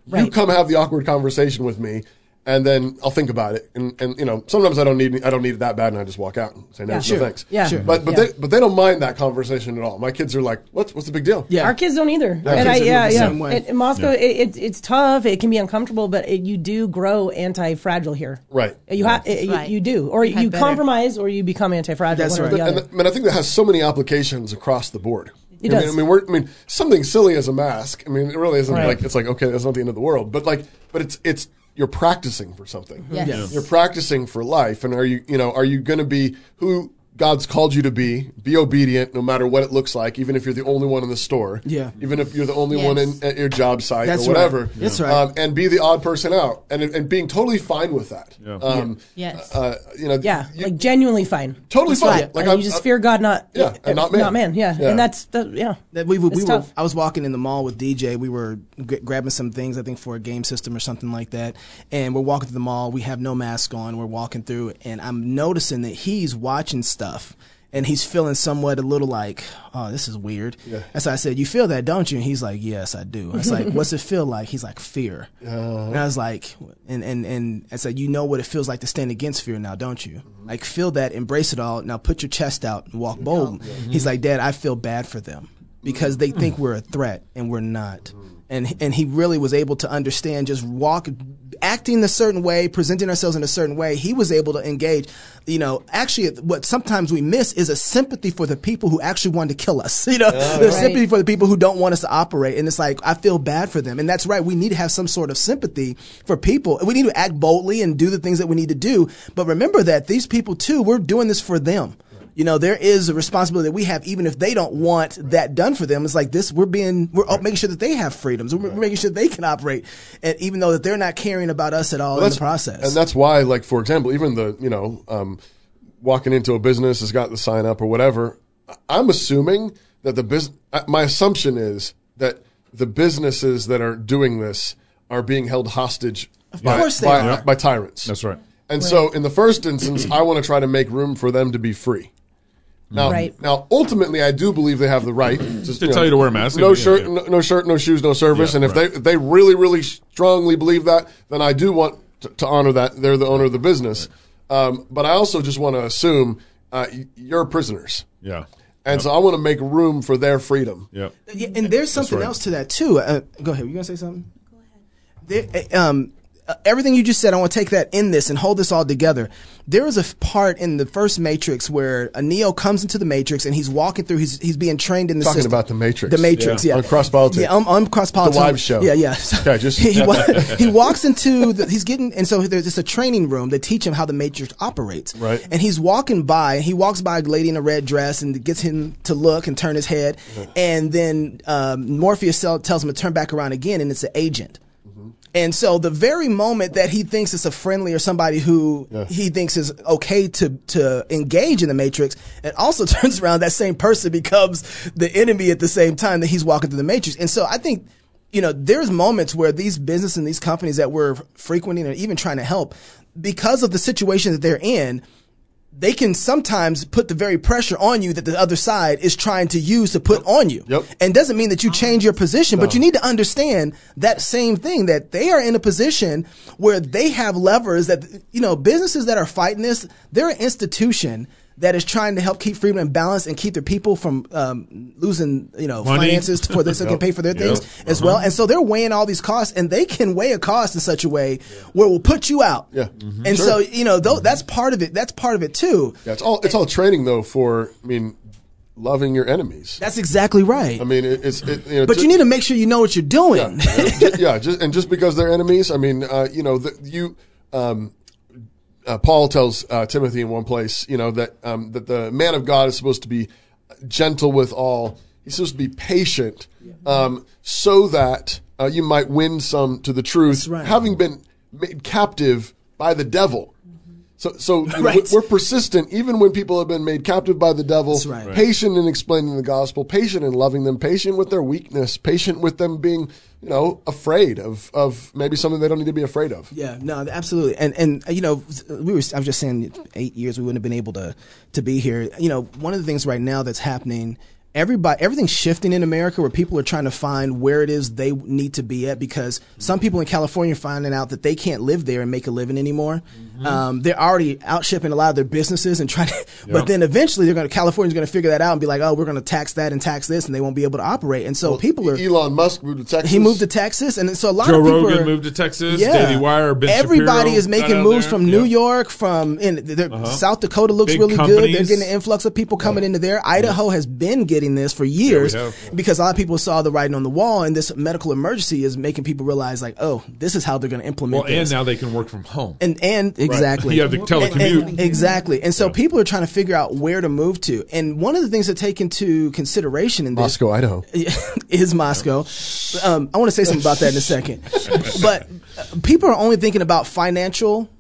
Right. You come have the awkward conversation with me. and then I'll think about it. And, and you know, sometimes I don't need I don't need it that bad, and I just walk out and say, no, yeah. sure. no thanks. Yeah. Sure. But but, yeah. They, but they don't mind that conversation at all. My kids are like, what's, what's the big deal? Yeah. Our kids don't either. Yeah. And I, yeah, yeah. It, in Moscow, yeah. it, it, it's tough. It can be uncomfortable, but it, you do grow anti-fragile here. Right. You, ha- it, right. you, you do. Or you, you compromise, or you become anti-fragile. That's right. The and, the, and I think that has so many applications across the board. It I does. Mean, I mean, we're, I mean, something silly as a mask. I mean, it really isn't right. like, it's like, okay, that's not the end of the world. But like, but it's, it's, you're practicing for something. Yes. Yes. You're practicing for life. And are you, you know, are you going to be who God's called you to be? Be obedient no matter what it looks like, even if you're the only one in the store. Yeah. Even if you're the only yes. one in, at your job site That's or whatever. Right. Yeah. That's right. Um, and be the odd person out and and being totally fine with that. Yeah. Um, yes. Uh, you know, yeah. You, like genuinely fine. Totally that's fine. Right. Like I'm, you just I'm, fear God, not, yeah, it, and not man. Not man. Yeah. yeah. And that's, that, yeah. That we, we, we were, I was walking in the mall with D J. We were g- grabbing some things, I think, for a game system or something like that. And we're walking through the mall. We have no mask on. We're walking through. And I'm noticing that he's watching stuff. And he's feeling somewhat a little like, oh, this is weird. Yeah. And so I said, you feel that, don't you? And he's like, yes, I do. I was like, what's it feel like? He's like, fear. Uh, and I was like, and, and, and I said, you know what it feels like to stand against fear now, don't you? Mm-hmm. Like, feel that, embrace it all. Now put your chest out and walk bold. Mm-hmm. He's like, Dad, I feel bad for them because they think we're a threat and we're not. Mm-hmm. And and he really was able to understand just walk, acting a certain way, presenting ourselves in a certain way. He was able to engage. You know, actually, what sometimes we miss is a sympathy for the people who actually wanted to kill us. You know, yeah, the right. sympathy for the people who don't want us to operate. And it's like, I feel bad for them. And that's right. We need to have some sort of sympathy for people. We need to act boldly and do the things that we need to do. But remember that these people, too, we're doing this for them. You know, there is a responsibility that we have, even if they don't want right. that done for them. It's like this, we're being, we're right. making sure that they have freedoms. We're right. making sure they can operate, and even though that they're not caring about us at all well, in the process. And that's why, like, for example, even the, you know, um, walking into a business has got the sign up or whatever. I'm assuming that the business, my assumption is that the businesses that are doing this are being held hostage of by, course they by, are. by tyrants. That's right. And right. so in the first instance, I want to try to make room for them to be free. Now, right. now, ultimately, I do believe they have the right to, to tell know, you to wear a mask. No shirt, yeah, yeah. No, no shirt, no shoes, no service. Yeah, and if right. they if they really, really strongly believe that, then I do want to, to honor that. They're the owner of the business. Right. Um, but I also just want to assume uh, you're prisoners. Yeah. And yep. so I want to make room for their freedom. Yep. Yeah. And there's something right. else to that, too. Uh, go ahead. Were you going to say something? Go ahead. There, um, Uh, everything you just said, I want to take that in this and hold this all together. There is a f- part in the first Matrix where a Neo comes into the Matrix and he's walking through. He's he's being trained in the Talking system. Talking about the Matrix. The Matrix, yeah. yeah. On CrossPolitic. Yeah, I'm on CrossPolitic. The live show. Yeah, yeah. Okay, just he, he walks into, the, he's getting, and so there's just a training room. They teach him how the Matrix operates. Right. And he's walking by, he walks by a lady in a red dress and gets him to look and turn his head. Yeah. And then um, Morpheus tells him to turn back around again, and it's an agent. And so the very moment that he thinks it's a friendly or somebody who yeah. he thinks is okay to, to engage in the Matrix, it also turns around that same person becomes the enemy at the same time that he's walking through the Matrix. And so I think, you know, there's moments where these businesses and these companies that we're frequenting and even trying to help, because of the situation that they're in, they can sometimes put the very pressure on you that the other side is trying to use to put yep. on you. Yep. And doesn't mean that you change your position, no. but you need to understand that same thing, that they are in a position where they have levers that, you know, businesses that are fighting this, they're an institution that is trying to help keep freedom and balance and keep their people from um, losing, you know, money. Finances for this, so they yep. can pay for their things yep. as uh-huh. well. And so they're weighing all these costs, and they can weigh a cost in such a way where we'll put you out. Yeah, mm-hmm. and sure. so you know th- that's part of it. That's part of it too. Yeah, it's all it's all training though. For I mean, loving your enemies. That's exactly right. I mean, it, it's it, you know, but just, you need to make sure you know what you're doing. Yeah, just, yeah just, and just because they're enemies, I mean, uh, you know, the, you. Um, Uh, Paul tells uh, Timothy in one place, you know, that um, that the man of God is supposed to be gentle with all. He's supposed to be patient, um, so that uh, you might win some to the truth, right. having been made captive by the devil. Mm-hmm. So, so right. we're, we're persistent, even when people have been made captive by the devil. That's right. Patient in explaining the gospel, patient in loving them, patient with their weakness, patient with them being. You know, afraid of, of maybe something they don't need to be afraid of. Yeah, no, absolutely. And, and you know, we were, I was just saying eight years we wouldn't have been able to, to be here. You know, one of the things right now that's happening everybody, everything's shifting in America where people are trying to find where it is they need to be at, because some people in California are finding out that they can't live there and make a living anymore. Mm-hmm. Um, they're already out shipping a lot of their businesses and trying to, yep. but then eventually they're going to, California's going to figure that out and be like, oh, we're going to tax that and tax this, and they won't be able to operate. And so well, people are. Elon Musk moved to Texas. He moved to Texas. And so a lot Joe of people. Joe Rogan are, moved to Texas. Yeah. Daily Wire, Ben Everybody Shapiro, is making moves there. from New yep. York, from in, uh-huh. South Dakota looks Big really companies. good. They're getting an influx of people coming yeah. into there. Idaho yeah. has been getting this for years yeah, because a lot of people saw the writing on the wall, and this medical emergency is making people realize, like, oh, this is how they're going to implement well, this. And now they can work from home. And and exactly. Right. You have the telecommute. And, and, exactly. And so yeah. people are trying to figure out where to move to. And one of the things to take into consideration in this. Moscow, Idaho. Is Moscow. Um, I want to say something about that in a second. But people are only thinking about financial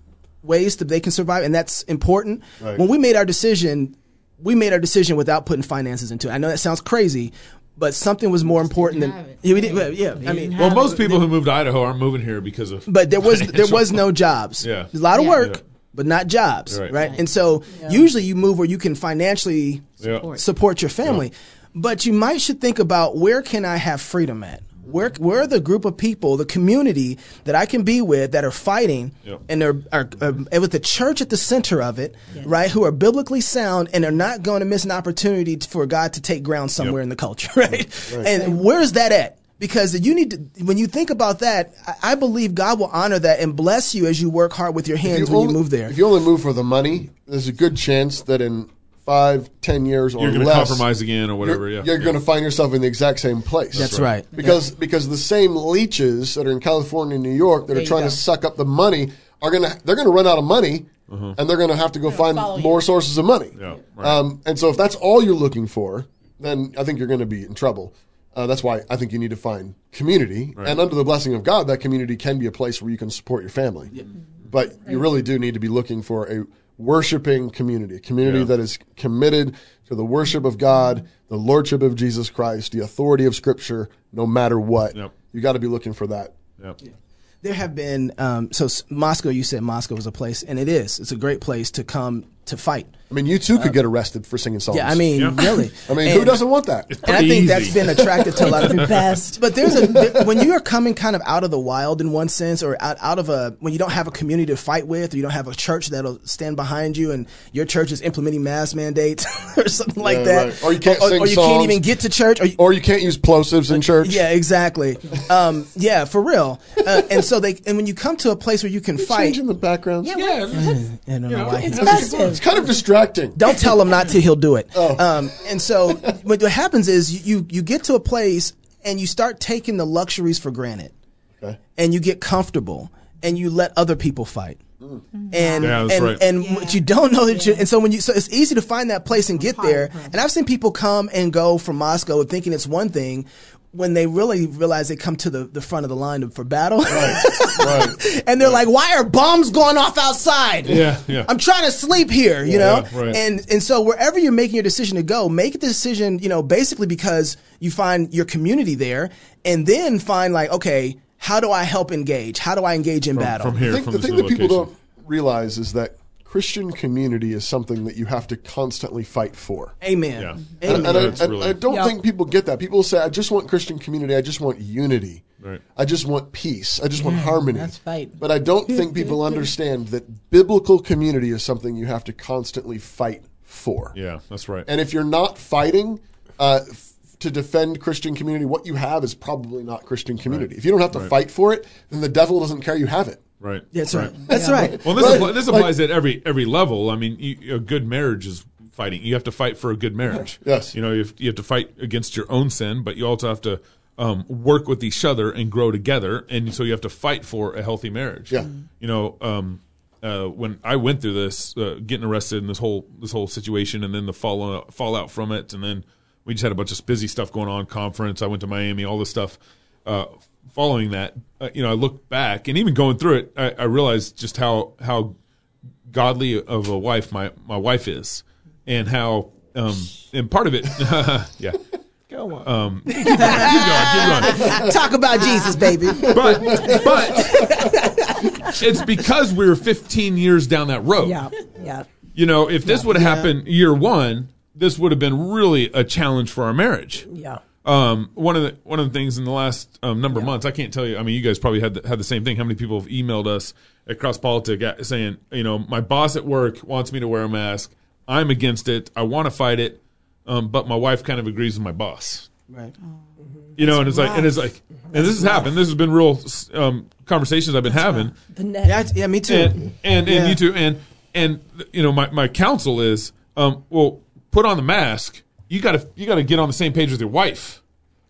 ways that they can survive, and that's important. Right. When we made our decision, we made our decision without putting finances into it. I know that sounds crazy, but something was more important than yeah, we did. Yeah, I mean, well, most people who moved to Idaho aren't moving here because of. But there was there was no jobs. Yeah, there's a lot of work, yeah. but not jobs, right? right? And so yeah. usually you move where you can financially yeah. support your family, yeah. but you might should think about, where can I have freedom at? Where, where are the group of people, the community that I can be with that are fighting yep. and are, are, are with the church at the center of it, yes. right, who are biblically sound and are not going to miss an opportunity for God to take ground somewhere yep. in the culture, right? Right. Right. And where's that at? Because you need to, when you think about that, I, I believe God will honor that and bless you as you work hard with your hands you when only, you move there. If you only move for the money, there's a good chance that in Five, ten years, or you're gonna less, compromise again, or whatever. You're, yeah, you're yeah. going to find yourself in the exact same place. That's right. right. Because yeah. because the same leeches that are in California and New York that there are trying to suck up the money are gonna they're going to run out of money, uh-huh. and they're going to have to go find more you. sources of money. Yeah, right. Um, and so if that's all you're looking for, then I think you're going to be in trouble. Uh, that's why I think you need to find community, right. and under the blessing of God, that community can be a place where you can support your family. Yeah. But right. you really do need to be looking for a worshiping community, a community yeah. that is committed to the worship of God, the lordship of Jesus Christ, the authority of Scripture, no matter what. Yep. You got to be looking for that. Yep. Yeah. There have been, um, so Moscow, you said Moscow is a place, and it is. It's a great place to come to fight. I mean, you too could um, get arrested for singing songs. Yeah, I mean, yeah. really. I mean, and, who doesn't want that? And I think easy. that's been attractive to a lot of people. Best. But there's a there, when you are coming kind of out of the wild in one sense, or out, out of a when you don't have a community to fight with, or you don't have a church that'll stand behind you, and your church is implementing mask mandates or something like yeah, that, right. or you can't or, sing or you songs, can't even get to church, or you, or you can't use plosives in church. Yeah, exactly. Um, yeah, for real. Uh, and so they and when you come to a place where you can You're fight, changing the background. Yeah, yeah. I don't know yeah. why it's festive. It's kind of distracting. Don't tell him not to. He'll do it. Oh. Um, and so what happens is you, you get to a place and you start taking the luxuries for granted. Okay. And you get comfortable and you let other people fight. Mm. And yeah, and, right. and yeah. what you don't know that yeah. you and so when you so it's easy to find that place and get there. And I've seen people come and go from Moscow thinking it's one thing, when they really realize they come to the, the front of the line for battle. Right, right. And they're right. like, why are bombs going off outside? Yeah, yeah. I'm trying to sleep here, you yeah, know? Yeah, right. And and so wherever you're making your decision to go, make the decision, you know, basically because you find your community there, and then find like, okay, how do I help engage? How do I engage in from, battle? From here, I think, from the thing that people don't realize is that Christian community is something that you have to constantly fight for. Amen. Yeah. Amen. And, and, I, and really, I don't yeah. think people get that. People say, I just want Christian community. I just want unity. Right. I just want peace. I just want yeah, harmony. That's fight. But I don't think people understand that biblical community is something you have to constantly fight for. Yeah, that's right. And if you're not fighting uh, f- to defend Christian community, what you have is probably not Christian community. Right. If you don't have to right. fight for it, then the devil doesn't care you have it. Right. That's right. right. That's yeah. right. Well, this, right. Applies, this applies like, at every every level. I mean, you, a good marriage is fighting. You have to fight for a good marriage. Yes. You know, you have, you have to fight against your own sin, but you also have to um, work with each other and grow together. And so you have to fight for a healthy marriage. Yeah. Mm-hmm. You know, um, uh, when I went through this, uh, getting arrested in this whole this whole situation, and then the fallout fallout from it, and then we just had a bunch of busy stuff going on. Conference. I went to Miami. All this stuff. Uh, Following that, uh, you know, I look back and even going through it, I, I realized just how how godly of a wife my, my wife is, and how um, and part of it, yeah. Go on, um, keep going, keep going. Talk about Jesus, baby. But but it's because we were fifteen years down that road. Yeah, yeah. You know, if this yeah. would have yeah. happened year one, this would have been really a challenge for our marriage. Yeah. Um, one of the one of the things in the last um, number yeah. of months, I can't tell you. I mean, you guys probably had the, had the same thing. How many people have emailed us at CrossPolitic saying, you know, my boss at work wants me to wear a mask. I'm against it. I want to fight it, um, but my wife kind of agrees with my boss. Right. Mm-hmm. You know, and it's, like, and it's like, and it's like, and this has happened. This has been real um, conversations I've been That's having. The net. Yeah, yeah, me too. And and, and yeah. you too. And and you know, my my counsel is, um, well, put on the mask. You gotta you gotta get on the same page with your wife.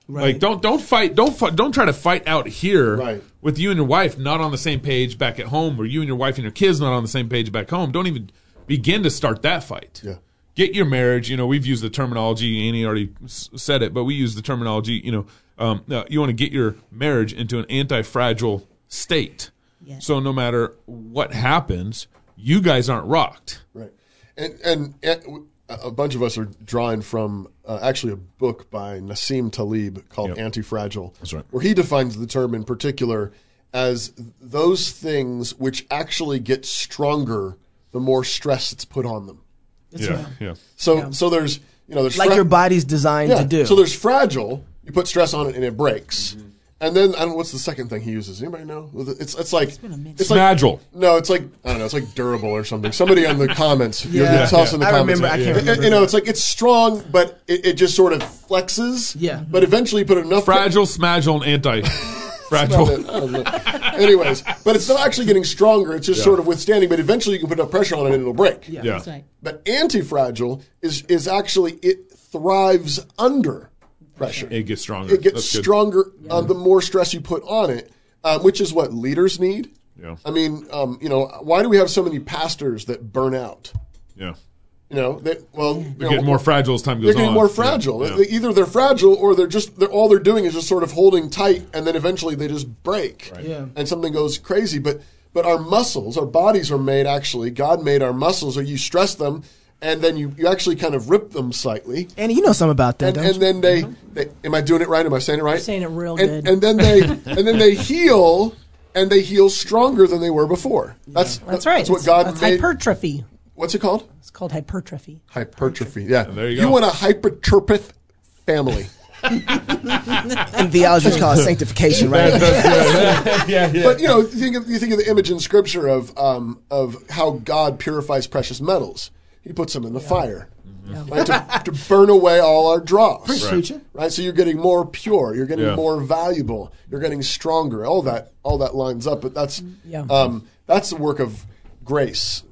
Right. Like don't don't fight don't fight, don't try to fight out here right. with you and your wife not on the same page back at home, or you and your wife and your kids not on the same page back home. Don't even begin to start that fight. Yeah. Get your marriage. You know, we've used the terminology. Annie already said it, but we use the terminology. You know, um, uh, you want to get your marriage into an anti-fragile state. Yeah. So no matter what happens, you guys aren't rocked. Right. And and, and a bunch of us are drawing from uh, actually a book by Nassim Taleb called yep. Antifragile. That's right. Where he defines the term in particular as those things which actually get stronger the more stress it's put on them. That's yeah, right. yeah. So, yeah. so there's you know, there's like fra- your body's designed yeah. to do. So there's fragile. You put stress on it and it breaks. Mm-hmm. And then I don't know what's the second thing he uses. Anybody know? It's it's like it's, it's like, fragile. No, it's like I don't know. It's like durable or something. Somebody on the comments. Yeah, yeah. Toss yeah. in the I comments. Remember, I can't yeah. remember. You know, it's like it's strong, but it, it just sort of flexes. Yeah. But eventually, you put enough fragile, put- smagile, and anti. Fragile. Anyways, but it's not actually getting stronger. It's just yeah. sort of withstanding. But eventually, you can put enough pressure on it, and it'll break. Yeah, yeah. That's right. But anti-fragile is is actually it thrives under pressure. It gets stronger. It gets that's stronger uh, yeah. the more stress you put on it, uh, which is what leaders need. Yeah. I mean, um, you know, why do we have so many pastors that burn out? Yeah. You know, they, well, they're you know, getting more fragile as time goes on. They're getting on. more fragile. Yeah, yeah. Either they're fragile or they're just they're, all they're doing is just sort of holding tight, and then eventually they just break, right. yeah. and something goes crazy. But but our muscles, our bodies are made actually. God made our muscles, or you stress them, and then you, you actually kind of rip them slightly. And you know something about that, and, don't and you? then they, mm-hmm. they am I doing it right? Am I saying it right? You're saying it real and, good. And then they and then they heal, and they heal stronger than they were before. Yeah. That's that's right. That's what it's, God that's made. Hypertrophy. What's it called? It's called hypertrophy. Hypertrophy, yeah. There you go. You want a hypertrophic family. And theologists call it sanctification, right? yeah, yeah, yeah. But you know, you think of, you think of the image in Scripture of um, of how God purifies precious metals. He puts them in the yeah. fire mm-hmm. yeah. right, to, to burn away all our dross. Right. right. So you're getting more pure. You're getting yeah. more valuable. You're getting stronger. All that all that lines up. But that's yeah. um, that's the work of grace.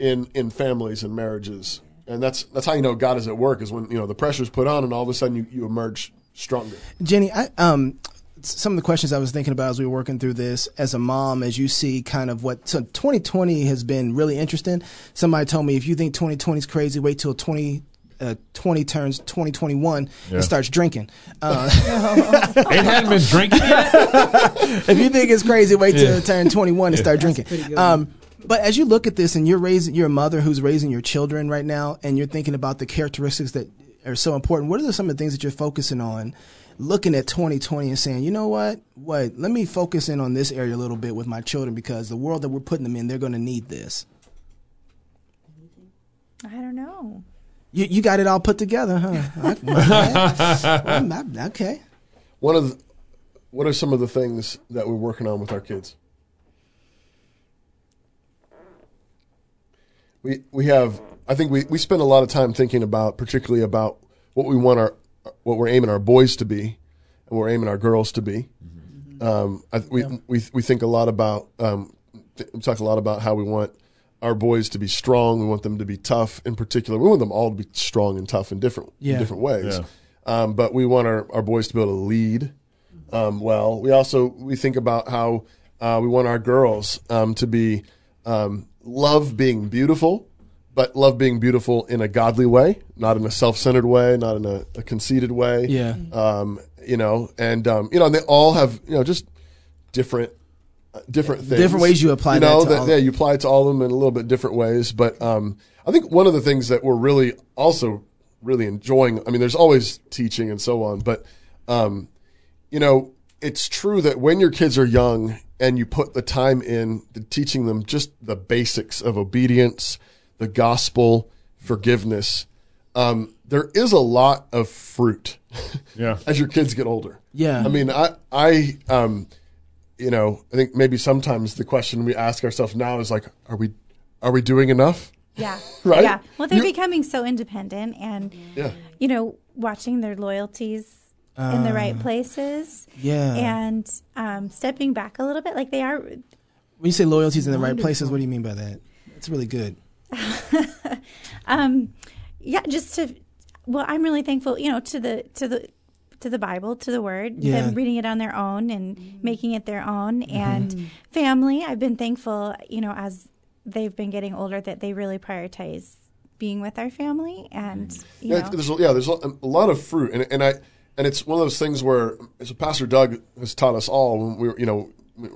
In, in families and marriages, and that's that's how you know God is at work, is when you know the pressure's put on, and all of a sudden you, you emerge stronger. Jenny, I, um, some of the questions I was thinking about as we were working through this, as a mom, as you see kind of what so twenty twenty has been really interesting. Somebody told me if you think twenty twenty is crazy, wait till twenty. Uh, twenty turns twenty twenty-one yeah. and starts drinking. Uh, it hadn't been drinking yet. If you think it's crazy, wait till yeah. it turn twenty-one yeah. and start that's drinking. Um, But as you look at this, and you're raising, you're a mother who's raising your children right now, and you're thinking about the characteristics that are so important. What are some of the things that you're focusing on, looking at twenty twenty and saying, you know what, what? Let me focus in on this area a little bit with my children, because the world that we're putting them in, they're going to need this. I don't know. You you got it all put together, huh? Okay. okay. One of the, what are some of the things that we're working on with our kids? We we have I think we, we spend a lot of time thinking about, particularly about what we want our what we're aiming our boys to be, and we're aiming our girls to be. Mm-hmm. Um, I, we yeah. we we think a lot about um, th- we talk a lot about how we want our boys to be strong. We want them to be tough. In particular, we want them all to be strong and tough in different yeah. in different ways. Yeah. Um, but we want our, our boys to be able to lead um, well. We also we think about how uh, we want our girls um, to be. Um, love being beautiful, but love being beautiful in a godly way, not in a self-centered way, not in a, a conceited way. Yeah. Um, you know, and, um, you know, and they all have, you know, just different, uh, different yeah, things. Different ways you apply you know, that to that, all yeah, you apply it to all of them in a little bit different ways. But um, I think one of the things that we're really also really enjoying, I mean, there's always teaching and so on, but, um, you know, it's true that when your kids are young and you put the time in to teaching them just the basics of obedience, the gospel, forgiveness, Um, there is a lot of fruit yeah. as your kids get older. Yeah. I mean, I, I, um, you know, I think maybe sometimes the question we ask ourselves now is like, are we, are we doing enough? Yeah. Right? Yeah. Well, they're you, becoming so independent and, yeah. you know, watching their loyalties uh, in the right places. Yeah. And um, stepping back a little bit. Like they are. When you say loyalties in the wonderful. right places, what do you mean by that? That's really good. um, yeah, just to, well, I'm really thankful, you know, to the, to the, to the Bible, to the Word, yeah. them reading it on their own and mm. making it their own. Mm-hmm. And family, I've been thankful, you know, as they've been getting older, that they really prioritize being with our family. And you yeah, know. There's, yeah, there's a lot of fruit, and and I and it's one of those things where, as Pastor Doug has taught us all, when we were, you know,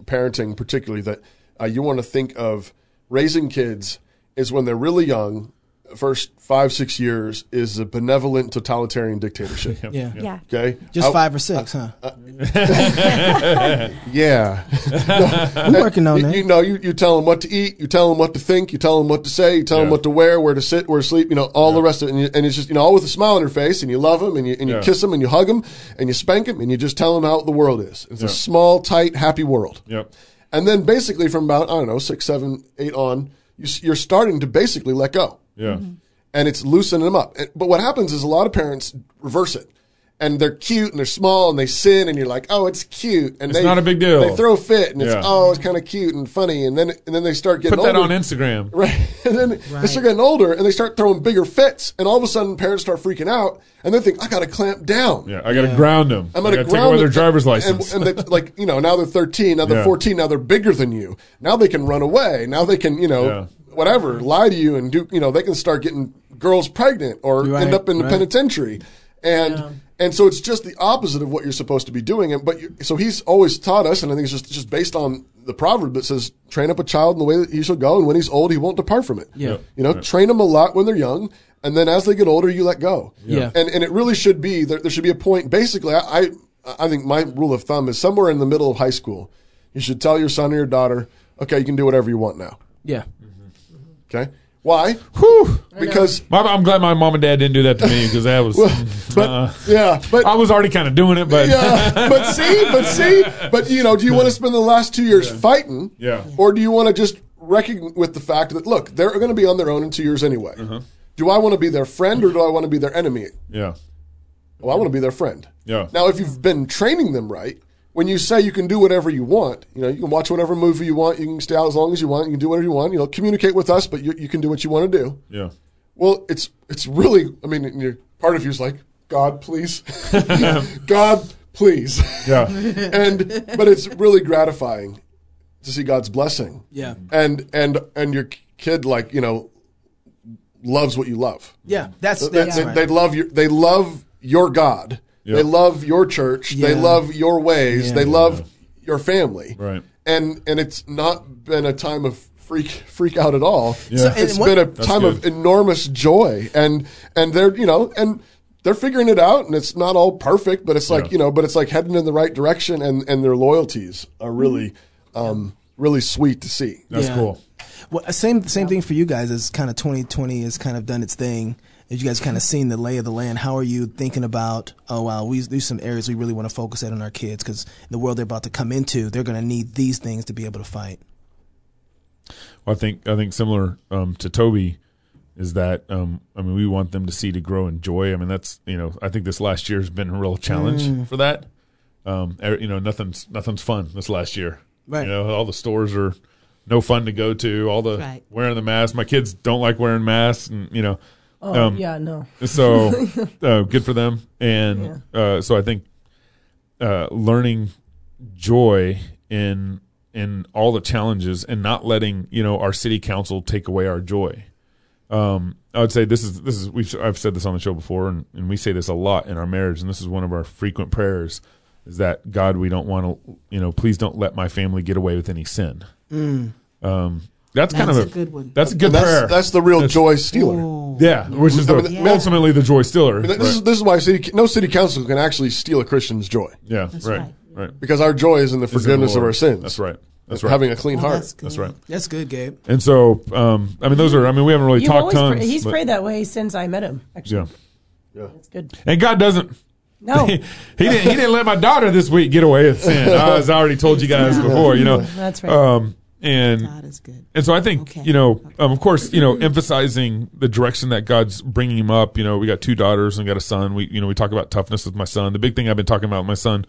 parenting particularly, that uh, you want to think of raising kids is when they're really young. First five, six years is a benevolent totalitarian dictatorship. Yeah. yeah. Okay. Just I, five or six, I, huh? I, yeah. No, I'm working on you, that. You know, you, you tell them what to eat, you tell them what to think, you tell them what to say, you tell yeah. them what to wear, where to sit, where to sleep, you know, all yeah. the rest of it. And, you, and it's just, you know, all with a smile on your face, and you love them, and you, and you yeah. kiss them, and you hug them, and you spank them, and you just tell them how the world is. It's yeah. a small, tight, happy world. Yep. And then basically from about, I don't know, six, seven, eight on, you, you're starting to basically let go. Yeah, mm-hmm. and it's loosening them up. But what happens is a lot of parents reverse it, and they're cute and they're small and they sin, and you're like, oh, it's cute, and it's they, not a big deal. They throw a fit, and yeah. it's oh, it's kind of cute and funny, and then and then they start getting put that older. on Instagram, right? And then right. they start getting older, and they start throwing bigger fits, and all of a sudden parents start freaking out, and they think, I got to clamp down. Yeah, I got to yeah. ground them. I'm going to take away their driver's license. And, and they, like you know, now they're thirteen, now they're yeah. fourteen, now they're bigger than you. Now they can run away. Now they can, you know. Yeah. Whatever, lie to you and do, you know, they can start getting girls pregnant or right, end up in the right. penitentiary. And yeah. and so it's just the opposite of what you're supposed to be doing. And but you, so he's always taught us, and I think it's just, just based on the proverb that says, train up a child in the way that he shall go, and when he's old, he won't depart from it. Yeah. You know, yeah. train them a lot when they're young, and then as they get older, you let go. Yeah. And and it really should be, there, there should be a point, basically, I, I I think my rule of thumb is somewhere in the middle of high school, you should tell your son or your daughter, okay, you can do whatever you want now. Yeah. Okay. Why? Whew, because my, I'm glad my mom and dad didn't do that to me, because that was. Well, but, uh, yeah, but I was already kind of doing it, but yeah, but see, but see, but you know, do you want to spend the last two years yeah. fighting, yeah, or do you want to just reckon with the fact that look, they're going to be on their own in two years anyway. Uh-huh. Do I want to be their friend or do I want to be their enemy? Yeah. Well, I want to be their friend. Yeah. Now, if you've been training them right. When you say you can do whatever you want, you know, you can watch whatever movie you want, you can stay out as long as you want, you can do whatever you want, you know, communicate with us, but you, you can do what you want to do. Yeah. Well, it's it's really, I mean, you're, part of you is like, God, please. God, please. Yeah. and But it's really gratifying to see God's blessing. Yeah. And and and your kid, like, you know, loves what you love. Yeah. That's they, that's they, right. they love your They love your God. Yep. They love your church. Yeah. They love your ways. Yeah, they love yeah. your family. Right. And and it's not been a time of freak freak out at all. Yeah. So, it's what, been a time good. of enormous joy. And and they're you know and they're figuring it out. And it's not all perfect, but it's like yeah. you know, but it's like heading in the right direction. And, and their loyalties are really um, really sweet to see. That's yeah. cool. Well, same same yeah. thing for you guys. Is kind of twenty twenty has kind of done its thing. You guys kind of seen the lay of the land. How are you thinking about, oh, wow, we, there's some areas we really want to focus at on our kids, because the world they're about to come into, they're going to need these things to be able to fight? Well, I think I think similar um, to Toby is that, um, I mean, we want them to see, to grow in joy. I mean, that's, you know, I think this last year has been a real challenge mm. for that. Um, you know, nothing's nothing's fun this last year. Right. You know, all the stores are no fun to go to, all the right. wearing the mask. My kids don't like wearing masks, and, you know. Oh, um, yeah, no. so uh, good for them. And yeah. uh, so I think uh, learning joy in in all the challenges, and not letting, you know, our city council take away our joy. Um, I would say this is this is we've I've said this on the show before, and, and we say this a lot in our marriage, and this is one of our frequent prayers, is that God, we don't want to, you know, please don't let my family get away with any sin. Mm. Um That's, that's kind of a, a good one. That's a good that's, prayer. That's the real that's, joy stealer. Ooh. Yeah, which is the, I mean, yeah. ultimately the joy stealer. I mean, this, right. is, this is why city, no city council can actually steal a Christian's joy. Yeah, right, right. Because our joy is in the forgiveness in the of our sins. That's right. That's right. Having a clean oh, heart. That's, that's right. That's good, Gabe. And so, um, I mean, those are, I mean, we haven't really You've talked tons. Pray, he's but, prayed that way since I met him, actually. Yeah. Yeah. That's good. And God doesn't. No. he, he, didn't, he didn't let my daughter this week get away with sin. I, as I already told you guys before, you know. That's right. Um, and, God is good. And so I think, okay. you know, okay. um, of course, you know, emphasizing the direction that God's bringing him up. You know, we got two daughters and got a son. We, you know, we talk about toughness with my son. The big thing I've been talking about with my son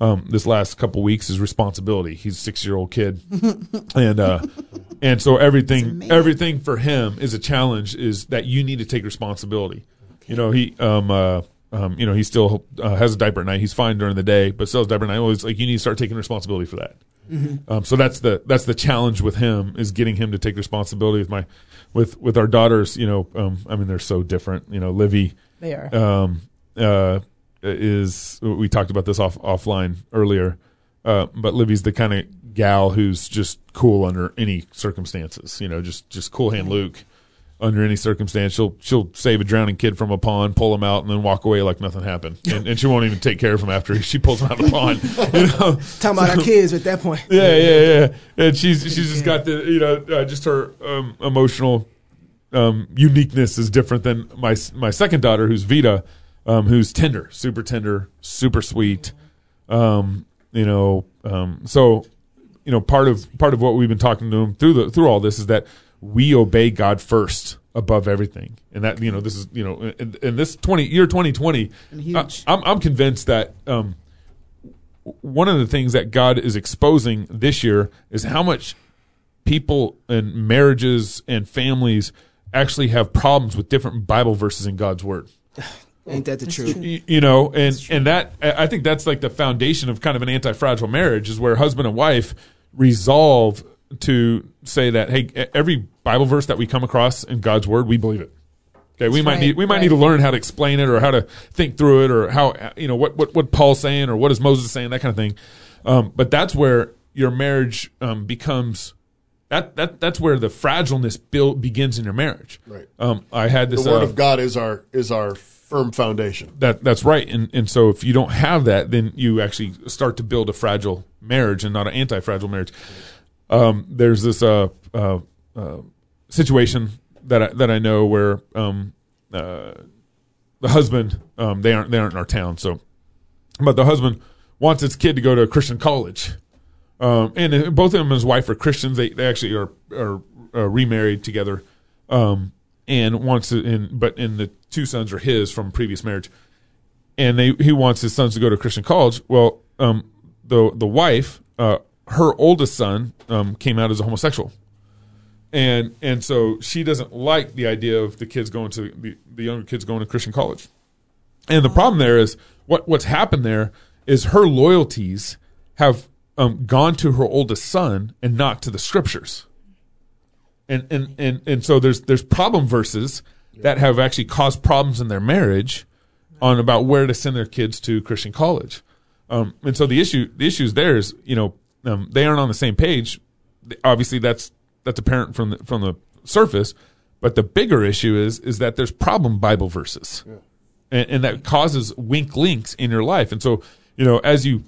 Um, this last couple weeks is responsibility. He's a six-year-old kid, and uh, and so everything everything for him is a challenge. Is that you need to take responsibility. Okay. You know he um uh um you know he still uh, has a diaper at night. He's fine during the day, but still has a diaper at night. Always like you need to start taking responsibility for that. Mm-hmm. Um, so that's the that's the challenge with him is getting him to take responsibility with my with with our daughters. You know um I mean they're so different. You know Livy they are um uh. Is we talked about this off offline earlier, uh, but Libby's the kind of gal who's just cool under any circumstances. You know, just just cool hand Luke under any circumstance. She'll she'll save a drowning kid from a pond, pull him out, and then walk away like nothing happened. And, and she won't even take care of him after she pulls him out of the pond. You know, talking about so, our kids at that point. Yeah, yeah, yeah. And she's she's just got the you know uh, just her um, emotional um, uniqueness is different than my my second daughter, who's Vita. Um, who's tender, super tender, super sweet, um, you know. Um, so, you know, part of part of what we've been talking to him through the through all this is that we obey God first above everything, and that you know this is you know in, in this twenty year twenty twenty, I'm I'm convinced that um, one of the things that God is exposing this year is how much people and marriages and families actually have problems with different Bible verses in God's Word. Ain't that the truth? You, you know, and, and that I think that's like the foundation of kind of an anti-fragile marriage is where husband and wife resolve to say that, hey, every Bible verse that we come across in God's Word, we believe it. Okay, we that's might right, need we might right. need to learn how to explain it or how to think through it or how you know what what what Paul's saying or what is Moses saying, that kind of thing. Um, but that's where your marriage um, becomes. That that that's where the fragileness build begins in your marriage. Right. Um, I had this. The Word uh, of God is our is our firm foundation. That that's right. And and so if you don't have that, then you actually start to build a fragile marriage and not an anti-fragile marriage. Um, there's this uh, uh, uh, situation that I, that I know where um, uh, the husband um, they aren't they aren't in our town. So, but the husband wants his kid to go to a Christian college. Um, and both of them and his wife are Christians. They they actually are are, are remarried together, um, and wants to. And, but and the two sons are his from previous marriage, and they he wants his sons to go to Christian college. Well, um, the the wife, uh, her oldest son, um, came out as a homosexual, and and so she doesn't like the idea of the kids going to the, the younger kids going to Christian college, and the problem there is what what's happened there is her loyalties have. Um, gone to her oldest son and not to the scriptures, and and and, and so there's there's problem verses yeah. that have actually caused problems in their marriage, on about where to send their kids to Christian college, um, and so the issue the issues there is you know um, they aren't on the same page. Obviously that's that's apparent from the, from the surface, but the bigger issue is is that there's problem Bible verses, yeah. and, and that causes wink links in your life, and so you know as you.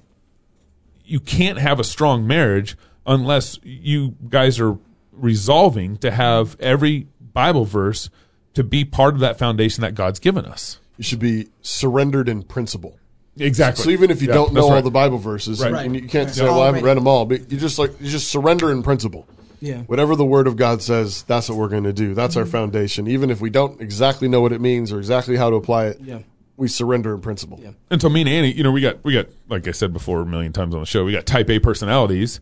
You can't have a strong marriage unless you guys are resolving to have every Bible verse to be part of that foundation that God's given us. You should be surrendered in principle. Exactly. So even if you yeah, don't know right. all the Bible verses, right. and you can't right. say, well, I haven't read them all, but you just like you just surrender in principle. Yeah. Whatever the Word of God says, that's what we're going to do. That's mm-hmm. our foundation. Even if we don't exactly know what it means or exactly how to apply it. Yeah. We surrender in principle. Yeah. And so me and Annie, you know, we got, we got, like I said before a million times on the show, we got type A personalities.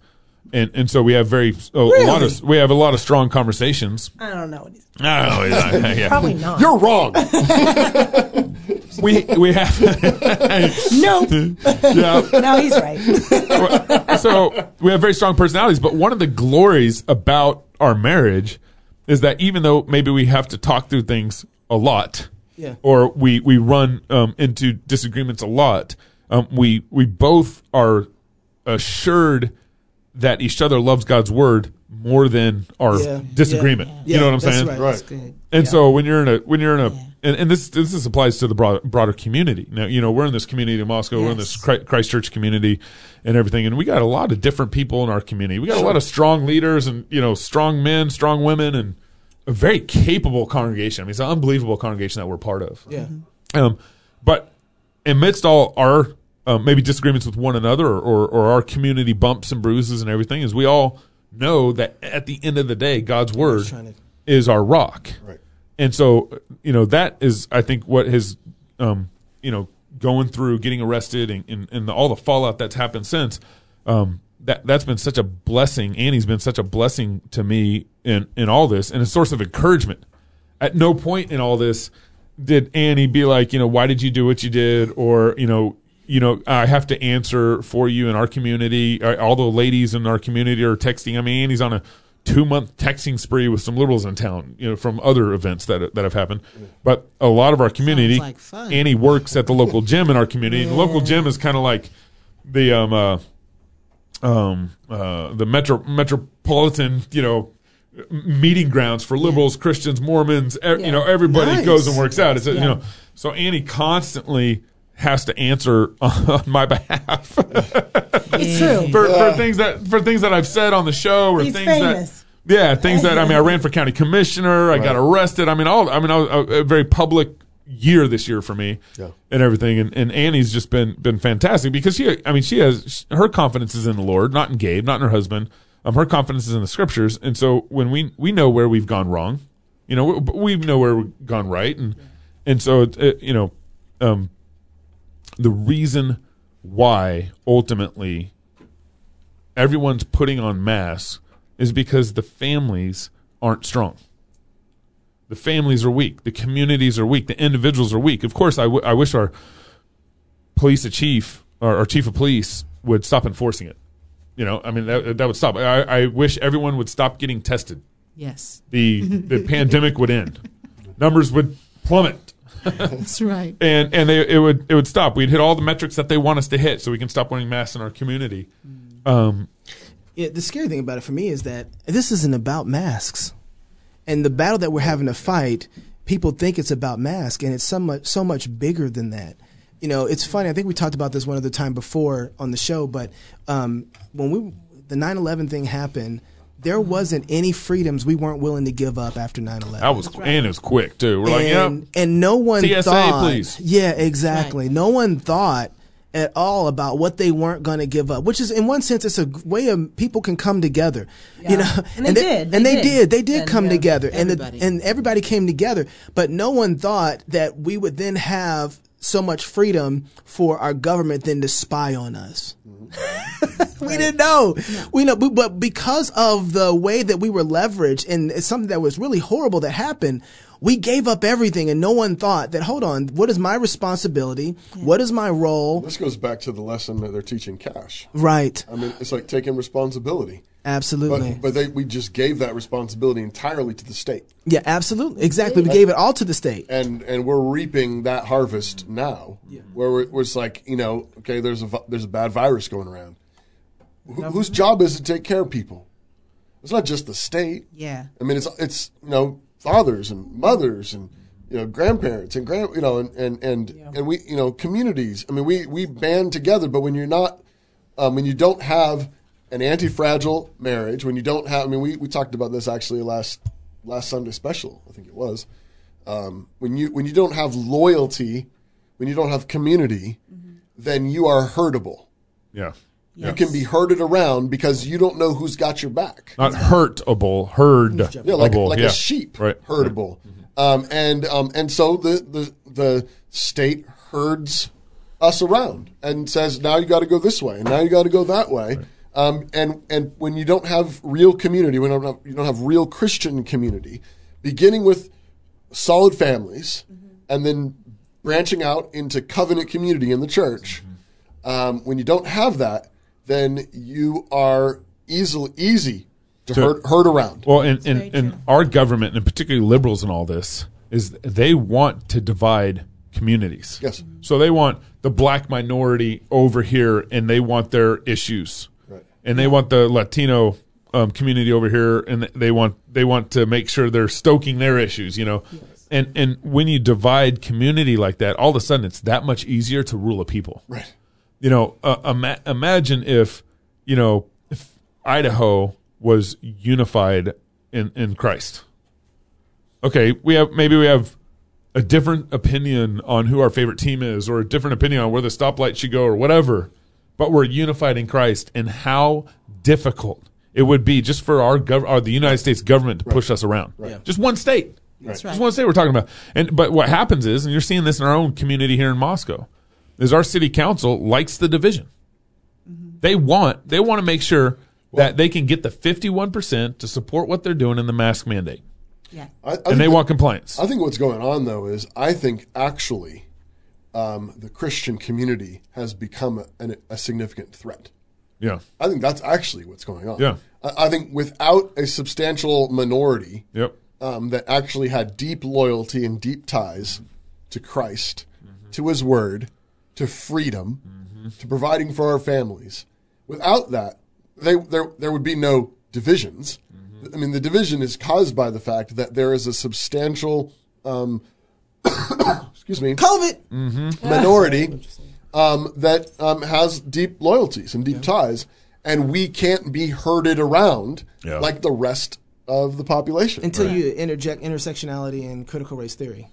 And and so we have very, a, really? a lot of, we have a lot of strong conversations. I don't know what he's talking about. I don't know. Yeah. Probably not. You're wrong. we, we have. no. Yeah. No, he's right. So we have very strong personalities, but one of the glories about our marriage is that even though maybe we have to talk through things a lot, yeah. Or we we run um, into disagreements a lot. Um, we we both are assured that each other loves God's Word more than our yeah. disagreement. Yeah. You know what I'm that's saying? Right. Right. That's good. And yeah. so when you're in a when you're in a yeah. and, and this this this applies to the broader, broader community. Now, you know, we're in this community in Moscow, yes. we're in this Christ Church community and everything, and we got a lot of different people in our community. We got sure. a lot of strong leaders and, you know, strong men, strong women, and a very capable congregation. I mean, it's an unbelievable congregation that we're part of. Yeah. Um, but amidst all our uh, maybe disagreements with one another or, or, or our community bumps and bruises and everything, is we all know that at the end of the day, God's word to... is our rock. Right. And so, you know, that is, I think, what his, um, you know, going through, getting arrested, and, and, and the, all the fallout that's happened since, um, that, that's been such a blessing. Annie's been such a blessing to me in, in all this, and a source of encouragement. At no point in all this did Annie be like, you know, why did you do what you did? Or, you know, you know, I have to answer for you in our community. All the ladies in our community are texting. I mean, Annie's on a two-month texting spree with some liberals in town, you know, from other events that that have happened. But a lot of our community, like Annie works at the local gym in our community. Yeah. And the local gym is kind of like the um uh, um uh, the metro metropolitan, you know, meeting grounds for liberals, yeah. Christians, Mormons. E- yeah. You know, everybody nice. goes and works out. It's yeah. you know, so Annie constantly has to answer on my behalf. It's true. for, yeah. for things that for things that I've said on the show, or He's things famous. that yeah things that I mean I ran for county commissioner, I right. got arrested. I mean all I mean I was a very public year this year for me, yeah. and everything. And, and Annie's just been been fantastic, because she I mean she has her confidence is in the Lord, not in Gabe, not in her husband. Um, her confidence is in the Scriptures, and so when we we know where we've gone wrong, you know, we, we know where we've gone right, and yeah. and so it, it, you know. Um, The reason why ultimately everyone's putting on masks is because the families aren't strong. The families are weak. The communities are weak. The individuals are weak. Of course, I, w- I wish our police chief or our chief of police would stop enforcing it. You know, I mean, that, that would stop. I, I wish everyone would stop getting tested. Yes. The the pandemic would end. Numbers would plummet. That's right. And and they it would it would stop. We'd hit all the metrics that they want us to hit, so we can stop wearing masks in our community. Um, yeah, the scary thing about it for me is that this isn't about masks. And the battle that we're having to fight, people think it's about masks, and it's so much so much bigger than that. You know, it's funny. I think we talked about this one other time before on the show, but um, when we the nine eleven thing happened, there wasn't any freedoms we weren't willing to give up after nine eleven. That was right. And it was quick too. We're and, like, yeah, and no one T S A, thought, please. Yeah, exactly. Right. No one thought at all about what they weren't going to give up, which is, in one sense, it's a way of people can come together, yeah. you know. And they, and they did, they and they did, did. they did and come together, everybody. and the, and everybody came together. But no one thought that we would then have so much freedom for our government then to spy on us. we right. didn't know. No. We know, but because of the way that we were leveraged, and it's something that was really horrible that happened, we gave up everything, and no one thought that, hold on, what is my responsibility? Yeah. What is my role? This goes back to the lesson that they're teaching Cash. Right. I mean, it's like taking responsibility. Absolutely. But, but they, we just gave that responsibility entirely to the state. Yeah, absolutely. Exactly. We and, gave it all to the state. And and we're reaping that harvest now, yeah. where, we're, where it's like, you know, okay, there's a, there's a bad virus going around. Who, whose job is it to take care of people? It's not just the state. Yeah. I mean, it's, it's you know, fathers and mothers and, you know, grandparents and, grand, you know, and, and, and, yeah. and we, you know, communities. I mean, we, we band together, but when you're not, um, when you don't have an anti-fragile marriage, when you don't have, I mean, we, we talked about this actually last last Sunday special, I think it was. Um, when you when you don't have loyalty, when you don't have community, mm-hmm. then you are hurtable. Yeah. Yes. You can be herded around because you don't know who's got your back. Not hurtable, herd. Yeah, like, like yeah. a sheep, right. herdable. Right. Mm-hmm. Um, and um, and so the, the the state herds us around and says, now you got to go this way, and now you got to go that way. Right. Um, and, and when you don't have real community, when you don't have, you don't have real Christian community, beginning with solid families mm-hmm. and then branching out into covenant community in the church, mm-hmm. um, when you don't have that, then you are easily, easy to so, herd, herd around. Well, and, and, and our government, and particularly liberals in all this, is they want to divide communities. Yes. Mm-hmm. So they want the black minority over here, and they want their issues. And they want the Latino um, community over here, and they want they want to make sure they're stoking their issues, you know. Yes. And and when you divide community like that, all of a sudden it's that much easier to rule a people. Right. You know, uh, ima- imagine if, you know, if Idaho was unified in, in Christ. Okay, we have maybe we have a different opinion on who our favorite team is, or a different opinion on where the stoplight should go or whatever, but we're unified in Christ, and how difficult it would be just for our gov- or the United States government to right. push us around. Right. Yeah. Just one state. That's right. Just one state we're talking about. And but what happens is, and you're seeing this in our own community here in Moscow, is our city council likes the division. Mm-hmm. They want they want to make sure well, that they can get the fifty-one percent to support what they're doing in the mask mandate. Yeah, I, I and they that, want compliance. I think what's going on, though, is I think actually um, the Christian community has become a, an, a significant threat. Yeah, I think that's actually what's going on. Yeah, I, I think without a substantial minority yep. um, that actually had deep loyalty and deep ties to Christ, mm-hmm. to His Word, to freedom, mm-hmm. to providing for our families, without that, they there there would be no divisions. I mean, the division is caused by the fact that there is a substantial, um, excuse me, COVID mm-hmm. minority um, that um, has deep loyalties and deep yeah. ties, and we can't be herded around yeah. like the rest of the population until right. you interject intersectionality and critical race theory.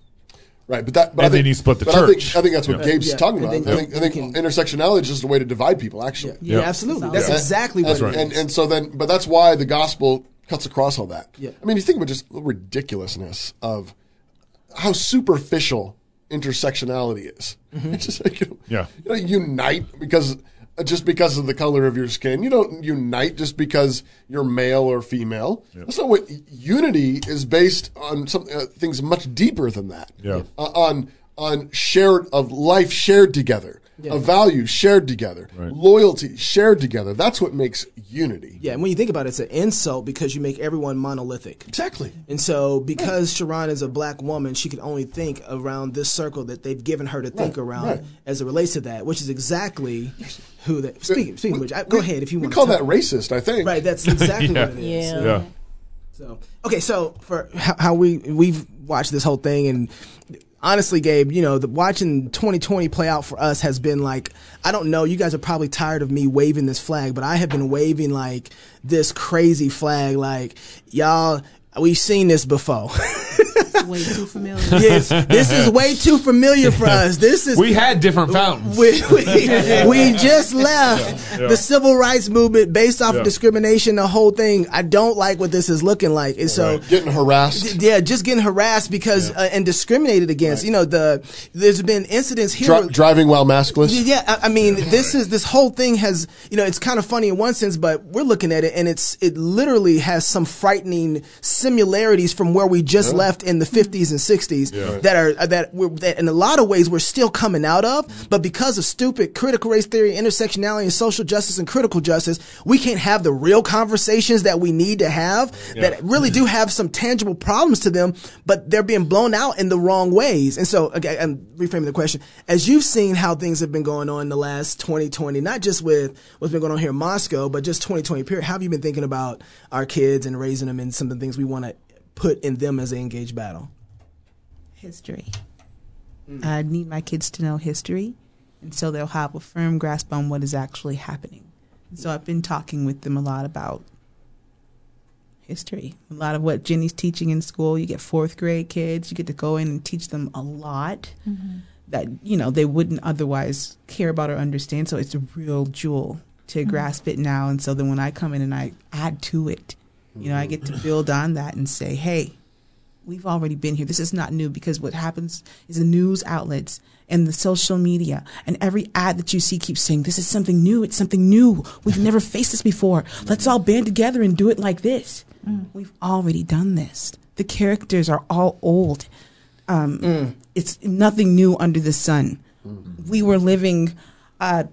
Right, but that but and I think, then you split the but church. I think, I think that's what yeah. Gabe's yeah. talking about. Then, I think, I think can, intersectionality is just a way to divide people. Actually, yeah, yeah. yeah absolutely, that's yeah. exactly and, what. That's right. and, and so then, but that's why the gospel cuts across all that. Yeah. I mean, you think about just the ridiculousness of how superficial intersectionality is. Mm-hmm. It's just like, you, yeah. you don't unite because just because of the color of your skin. You don't unite just because you're male or female. Yep. That's not what unity is based on. Some uh, things much deeper than that. Yeah. Uh, on on shared of life shared together. Yeah. A value shared together, right. loyalty shared together. That's what makes unity. Yeah, and when you think about it, it's an insult because you make everyone monolithic. Exactly. And so because right. Sharon is a black woman, she can only think around this circle that they've given her to right. think around right. as it relates to that, which is exactly who that – speaking of uh, which, I, go we, ahead if you want to. We call that racist, I think. Right, that's exactly yeah. what it is. Yeah. yeah. So okay, so for how, how we we've watched this whole thing and – honestly, Gabe, you know, the, watching twenty twenty play out for us has been like, I don't know, you guys are probably tired of me waving this flag, but I have been waving like this crazy flag, like, y'all, we've seen this before. Way too familiar. Yes, this is way too familiar for us. This is we had different fountains. We, we, we just left yeah, yeah. the civil rights movement based off yeah. of discrimination. The whole thing. I don't like what this is looking like, and so right. getting harassed. Yeah, just getting harassed because yeah. uh, and discriminated against. Right. You know, the there's been incidents here. Dri- driving while maskless. Yeah, I, I mean, this is this whole thing has you know it's kind of funny in one sense, but we're looking at it and it's it literally has some frightening similarities from where we just yeah. left in the fifties and sixties yeah. that are that we're that in a lot of ways we're still coming out of, but because of stupid critical race theory, intersectionality, and social justice and critical justice, we can't have the real conversations that we need to have yeah. that really do have some tangible problems to them, but they're being blown out in the wrong ways. And so, okay, I'm reframing the question. As you've seen how things have been going on in the last twenty twenty, not just with what's been going on here in Moscow, but just twenty twenty period, how have you been thinking about our kids and raising them and some of the things we want to put in them as an engaged battle? History. Mm. I need my kids to know history, and so they'll have a firm grasp on what is actually happening. And so I've been talking with them a lot about history, a lot of what Jenny's teaching in school. You get fourth grade kids, you get to go in and teach them a lot mm-hmm. that, you know, they wouldn't otherwise care about or understand. So it's a real jewel to mm-hmm. grasp it now. And so then when I come in and I add to it, you know, I get to build on that and say, hey, we've already been here. This is not new, because what happens is the news outlets and the social media and every ad that you see keeps saying, this is something new. It's something new. We've never faced this before. Let's all band together and do it like this. Mm. We've already done this. The characters are all old. Um, mm. It's nothing new under the sun. Mm. We were living uh,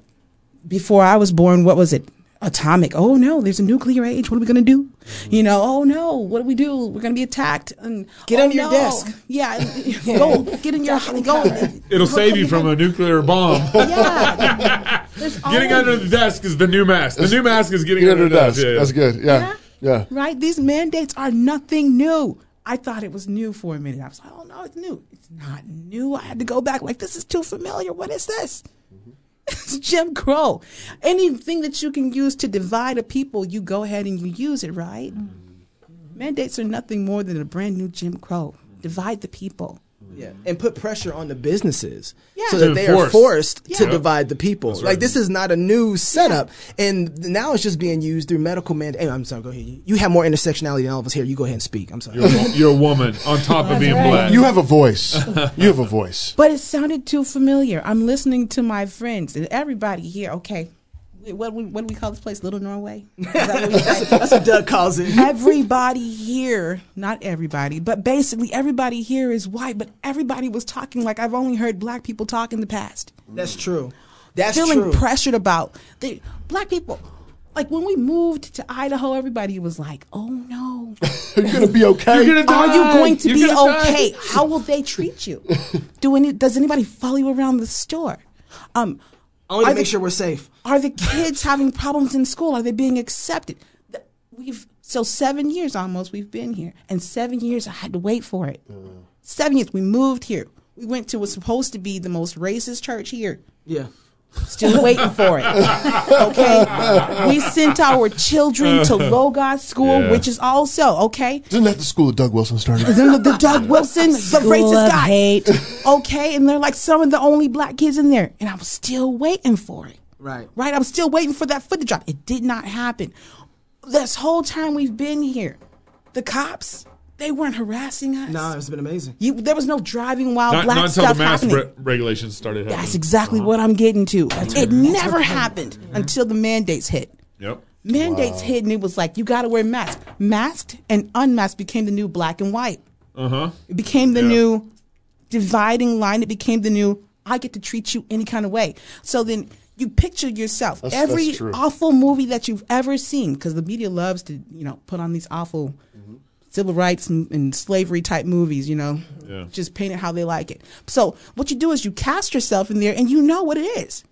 before I was born. What was it? Atomic. Oh no, there's a nuclear age. What are we going to do? You know, oh no, what do we do? We're going to be attacked. And get oh, under no. your desk. Yeah. Go get in your go. It'll go, save you from a nuclear bomb. Yeah. Getting under the desk is the new mask. The new mask is getting get under the desk. desk. Yeah, yeah. That's good. Yeah. yeah. Yeah. Right? These mandates are nothing new. I thought it was new for a minute. I was like, oh, no, it's new. It's not new. I had to go back. Like, this is too familiar. What is this? Mm-hmm. It's Jim Crow. Anything that you can use to divide a people, you go ahead and you use it, right? Mm-hmm. Mandates are nothing more than a brand new Jim Crow. Divide the people. Yeah, and put pressure on the businesses yeah. so that to they force. are forced yeah. to divide the people. Right. Like, this is not a new setup. Yeah. And now it's just being used through medical mandates. Hey, I'm sorry, go ahead. You have more intersectionality than all of us here. You go ahead and speak. I'm sorry. You're, you're a woman on top of being right. black. You have a voice. You have a voice. But it sounded too familiar. I'm listening to my friends and everybody here. Okay. What, what do we call this place? Little Norway? That what that's, that's what Doug calls it. Everybody here, not everybody, but basically everybody here is white, but everybody was talking like I've only heard black people talk in the past. That's true. That's Feeling true. Feeling pressured about. The, black people, like when we moved to Idaho, everybody was like, oh no. You're going to be okay. You're gonna die. Are you going to You're be okay? Die. How will they treat you? do any, does anybody follow you around the store? Um, Only to are make the, sure we're safe. Are the kids having problems in school? Are they being accepted? We've so seven years almost we've been here, and seven years I had to wait for it. Mm. Seven years we moved here. We went to what's supposed to be the most racist church here. Yeah, still waiting for it. Okay, we sent our children to Logos School, yeah. which is also okay. Isn't that the school that Doug Wilson started? the, the Doug Wilson, the school racist guy. Hate. Okay, and they're like some of the only black kids in there, and I'm still waiting for it. Right. Right. I'm still waiting for that footage drop. It did not happen. This whole time we've been here, the cops, they weren't harassing us. No, it's been amazing. You, there was no driving while not, black not stuff happening. Not until the mask re- regulations started happening. That's exactly uh-huh. what I'm getting to. That's it amazing. never happened yeah. until the mandates hit. Yep. Mandates wow. hit, and it was like, you got to wear masks. Masked and unmasked became the new black and white. Uh-huh. It became the yeah. new dividing line. It became the new, I get to treat you any kind of way. So then... You picture yourself. That's, every that's awful movie that you've ever seen, because the media loves to, you know, put on these awful mm-hmm. civil rights and, and slavery type movies, you know, yeah. just paint it how they like it. So what you do is you cast yourself in there, and you know what it is.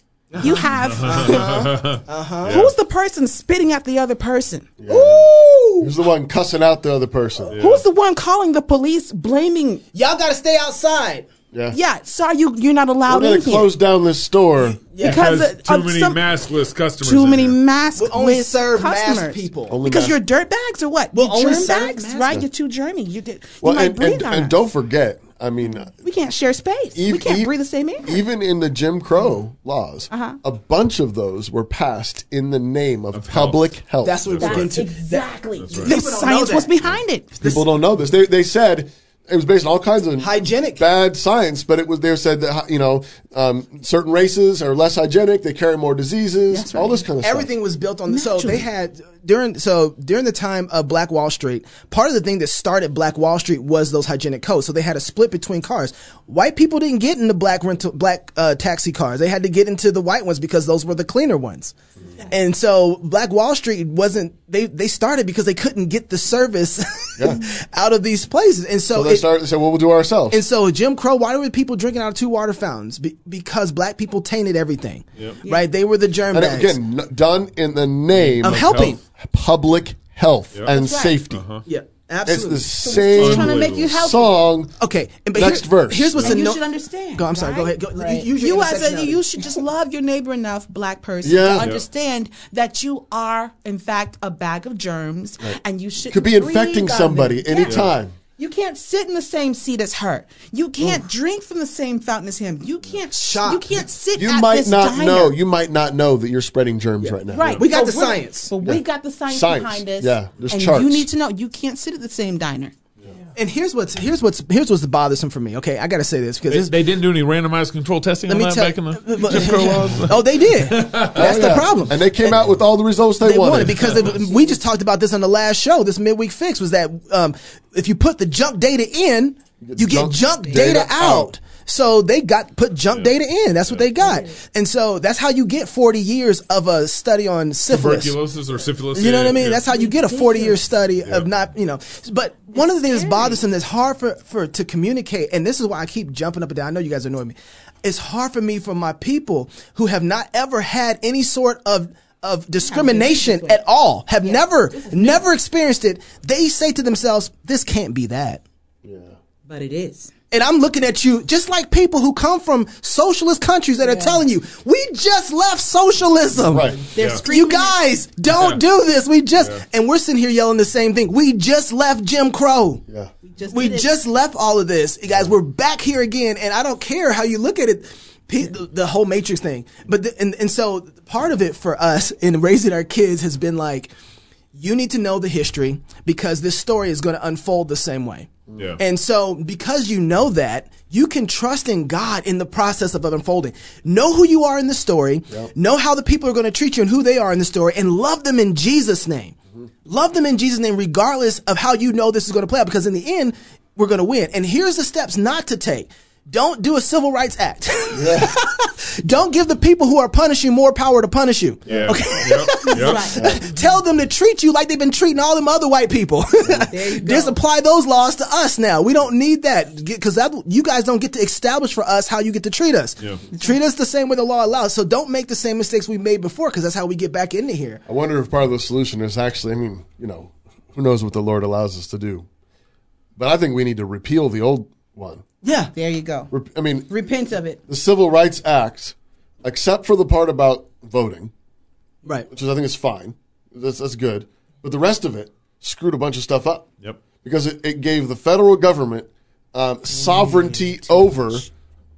You have uh-huh. Uh-huh. who's the person spitting at the other person? Yeah. Ooh, who's the one cussing out the other person? Yeah. Who's the one calling the police, blaming? Y'all got to stay outside. Yeah. Yeah. Sorry, you you're not allowed We're in here. We're gonna close down this store yeah. because, because of, too many some, maskless customers. Too many maskless we'll only serve customers. Masked people only because masked. You're dirt bags or what? We'll you're germ bags, maskers. Right? You're too germy. You did. Well, you might and, breathe and, on and us. Don't forget. I mean, we can't share space. Ev- we can't ev- breathe the same air. Even in the Jim Crow laws, uh-huh. a bunch of those were passed in the name of, of public health. health. That's what we're into. Exactly. That's right. The science was behind it. People don't know this. They they said. It was based on all kinds of hygienic bad science, but it was they said that you know um, certain races are less hygienic; they carry more diseases. That's right. All this kind of Everything stuff. Everything was built on. Naturally. So they had during so during the time of Black Wall Street, part of the thing that started Black Wall Street was those hygienic codes. So they had a split between cars. White people didn't get into black rental black uh, taxi cars; they had to get into the white ones because those were the cleaner ones. Yeah. And so Black Wall Street wasn't. They they started because they couldn't get the service yeah. out of these places, and so. so It, start, so what we'll do ourselves. And so Jim Crow, why were people drinking out of two water fountains? Be, because black people tainted everything, yep. yeah. right? They were the germ and bags. Again, n- done in the name of, of helping public health yep. and right. safety. Uh-huh. Yeah, absolutely. It's the same trying to make you song. Okay, and, but next here, verse. Here's what's and you no- should understand. Go, I'm sorry. Right? Go ahead. Go, right. you, you, as a, you should just love your neighbor enough, black person, yeah. to understand yeah. that you are in fact a bag of germs, right. and you should could be infecting somebody anytime. Yeah. You can't sit in the same seat as her. You can't Ooh. drink from the same fountain as him. You can't shop. You can't sit you at might this not diner. Know. You might not know that you're spreading germs yeah. right now. Right. Yeah. We got so the science. But yeah. we got the science, science. behind this. Yeah. There's and charts. You need to know. You can't sit at the same diner. Yeah. And here's what's here's what's here's what's bothersome for me. Okay, I gotta say this because they, they didn't do any randomized control testing on that back in the but, Jim Crow laws. Oh, they did. That's oh, yeah. the problem. And they came and, out with all the results they, they wanted. wanted because they, we just talked about this on the last show. This midweek fix was that um, if you put the junk data in, you get, you junk, get junk data, data out. out. So they got put junk yeah. data in. That's yeah. what they got, and so that's how you get forty years of a study on syphilis, tuberculosis or syphilis. You know what I mean? Yeah. That's how you get a forty-year study yeah. of not, you know. But it's one of the things scary. That's bothersome, that's hard for, for to communicate, and this is why I keep jumping up and down. I know you guys annoy me. It's hard for me for my people who have not ever had any sort of of discrimination at all, have yeah. never, never experienced it, they say to themselves, this can't be that. Yeah. But it is. And I'm looking at you just like people who come from socialist countries that yeah. are telling you, we just left socialism. Right. Yeah. You guys, don't yeah. do this. We just, yeah. and we're sitting here yelling the same thing. We just left Jim Crow. Yeah. We just, we just left all of this. You guys, yeah. we're back here again. And I don't care how you look at it. He, the, the whole Matrix thing. But the, and, and so part of it for us in raising our kids has been like, you need to know the history because this story is going to unfold the same way. Yeah. And so because you know that, you can trust in God in the process of unfolding. Know who you are in the story. Yep. Know how the people are going to treat you and who they are in the story, and love them in Jesus' name. Mm-hmm. Love them in Jesus' name regardless of how you know this is going to play out, because in the end, we're going to win. And here's the steps not to take. Don't do a civil rights act. Yeah. Don't give the people who are punishing more power to punish you. Yeah. Okay? Yep. Yep. Right. Tell them to treat you like they've been treating all them other white people. Just apply those laws to us now. We don't need that, because you guys don't get to establish for us how you get to treat us. Yeah. Treat us the same way the law allows. So don't make the same mistakes we made before, because that's how we get back into here. I wonder if part of the solution is actually, I mean, you know, who knows what the Lord allows us to do. But I think we need to repeal the old one. Yeah. There you go. I mean, repent of it. The Civil Rights Act, except for the part about voting. Right. Which is, I think is fine. That's, that's good. But the rest of it screwed a bunch of stuff up. Yep. Because it, it gave the federal government um, sovereignty mm, over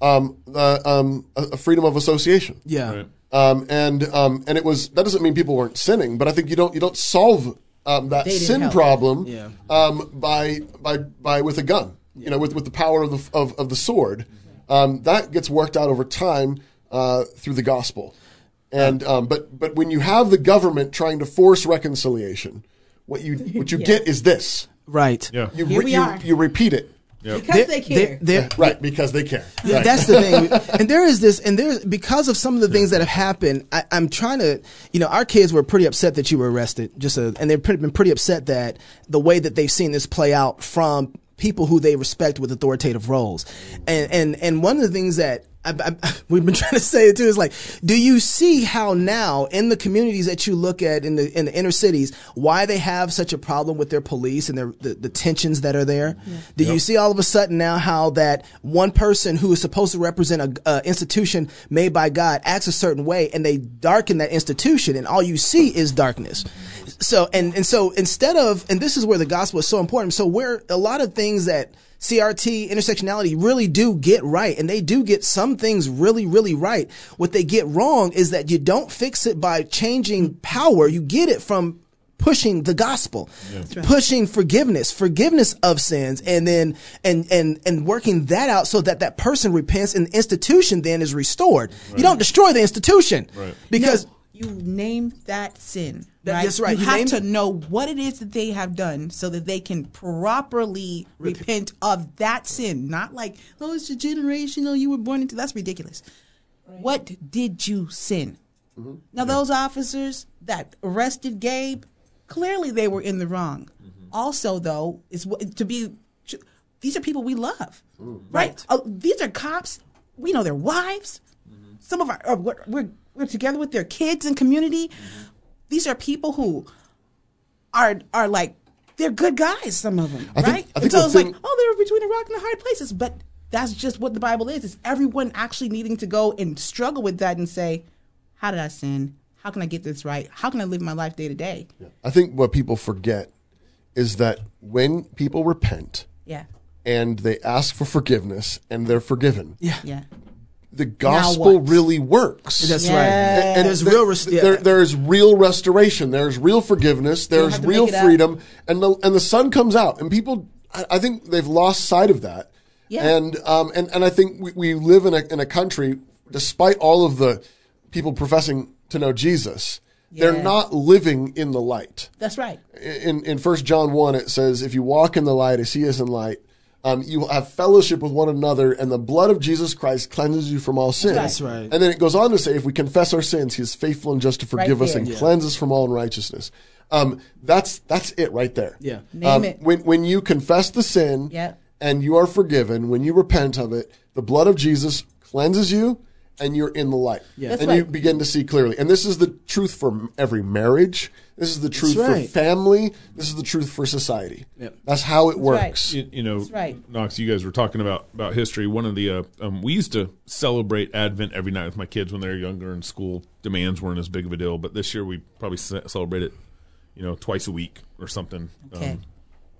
um, uh, um, a, a freedom of association. Yeah. Right. Um, and um, and it was, that doesn't mean people weren't sinning, but I think you don't you don't solve um, that sin problem yeah. um, by by by with a gun. You know, with, with the power of the of, of the sword, um, that gets worked out over time uh, through the gospel, and um, but but when you have the government trying to force reconciliation, what you what you yeah. get is this, right? Yeah, you Here we you, are. you repeat it yep. because they, they care, they, yeah, right? Because they care. Yeah, right. That's the thing, and there is this, and there's because of some of the things yeah. that have happened. I, I'm trying to, you know, our kids were pretty upset that you were arrested, just a, and they've been pretty upset that the way that they've seen this play out from people who they respect with authoritative roles. And and, and one of the things that I, I, we've been trying to say too is like, do you see how now in the communities that you look at in the in the inner cities, why they have such a problem with their police and their the, the tensions that are there? Yeah. Do yep. you see all of a sudden now how that one person who is supposed to represent a, a institution made by God acts a certain way, and they darken that institution, and all you see is darkness. So and and so instead of and this is where the gospel is so important. So where a lot of things that C R T, intersectionality really do get right, and they do get some things really, really right. What they get wrong is that you don't fix it by changing power. You get it from pushing the gospel, yeah. right. pushing forgiveness, forgiveness of sins, and then and and and working that out so that that person repents and the institution then is restored. Right. You don't destroy the institution right. because no, you name that sin. Right? That's right. You, you have to know what it is that they have done so that they can properly Rep- repent of that sin. Not like, oh, it's a generational, you were born into. That's ridiculous. Right. What did you sin? Mm-hmm. Now, yeah. those officers that arrested Gabe, clearly they were in the wrong. Mm-hmm. Also, though, is to be, these are people we love, Ooh, right? right. Uh, these are cops. We know their wives. Mm-hmm. Some of our, uh, we're, we're, we're together with their kids in community. Mm-hmm. These are people who are are like, they're good guys, some of them, I right? Think, I think and so it's thing, like, oh, they're between the rock and the hard places. But that's just what the Bible is. It's everyone actually needing to go and struggle with that and say, how did I sin? How can I get this right? How can I live my life day to day? Yeah. I think what people forget is that when people repent yeah. and they ask for forgiveness and they're forgiven. Yeah. yeah. The gospel really works. That's yeah. right. And, and there's there, real res- yeah. there, there is real restoration. There is real forgiveness. There is real freedom, and the and the sun comes out. And people, I, I think they've lost sight of that. Yeah. And um and, and I think we, we live in a in a country, despite all of the people professing to know Jesus, yeah. they're not living in the light. That's right. In in First John one, it says, "If you walk in the light, as He is in light." Um, you have fellowship with one another, and the blood of Jesus Christ cleanses you from all sin. That's right. And then it goes on to say, if we confess our sins, He is faithful and just to forgive right us and yeah. cleanse us from all unrighteousness. Um, that's that's it right there. Yeah. Name um, it. When when you confess the sin yeah. and you are forgiven, when you repent of it, the blood of Jesus cleanses you and you're in the light. Yeah. And right. you begin to see clearly. And this is the truth for every marriage. This is the truth right. for family. This is the truth for society. Yep. That's how it That's works. Right. You, you know, That's right. Knox, you guys were talking about, about history. One of the uh, um, we used to celebrate Advent every night with my kids when they were younger and school demands weren't as big of a deal. But this year we probably celebrate it, you know, twice a week or something. Okay. Um,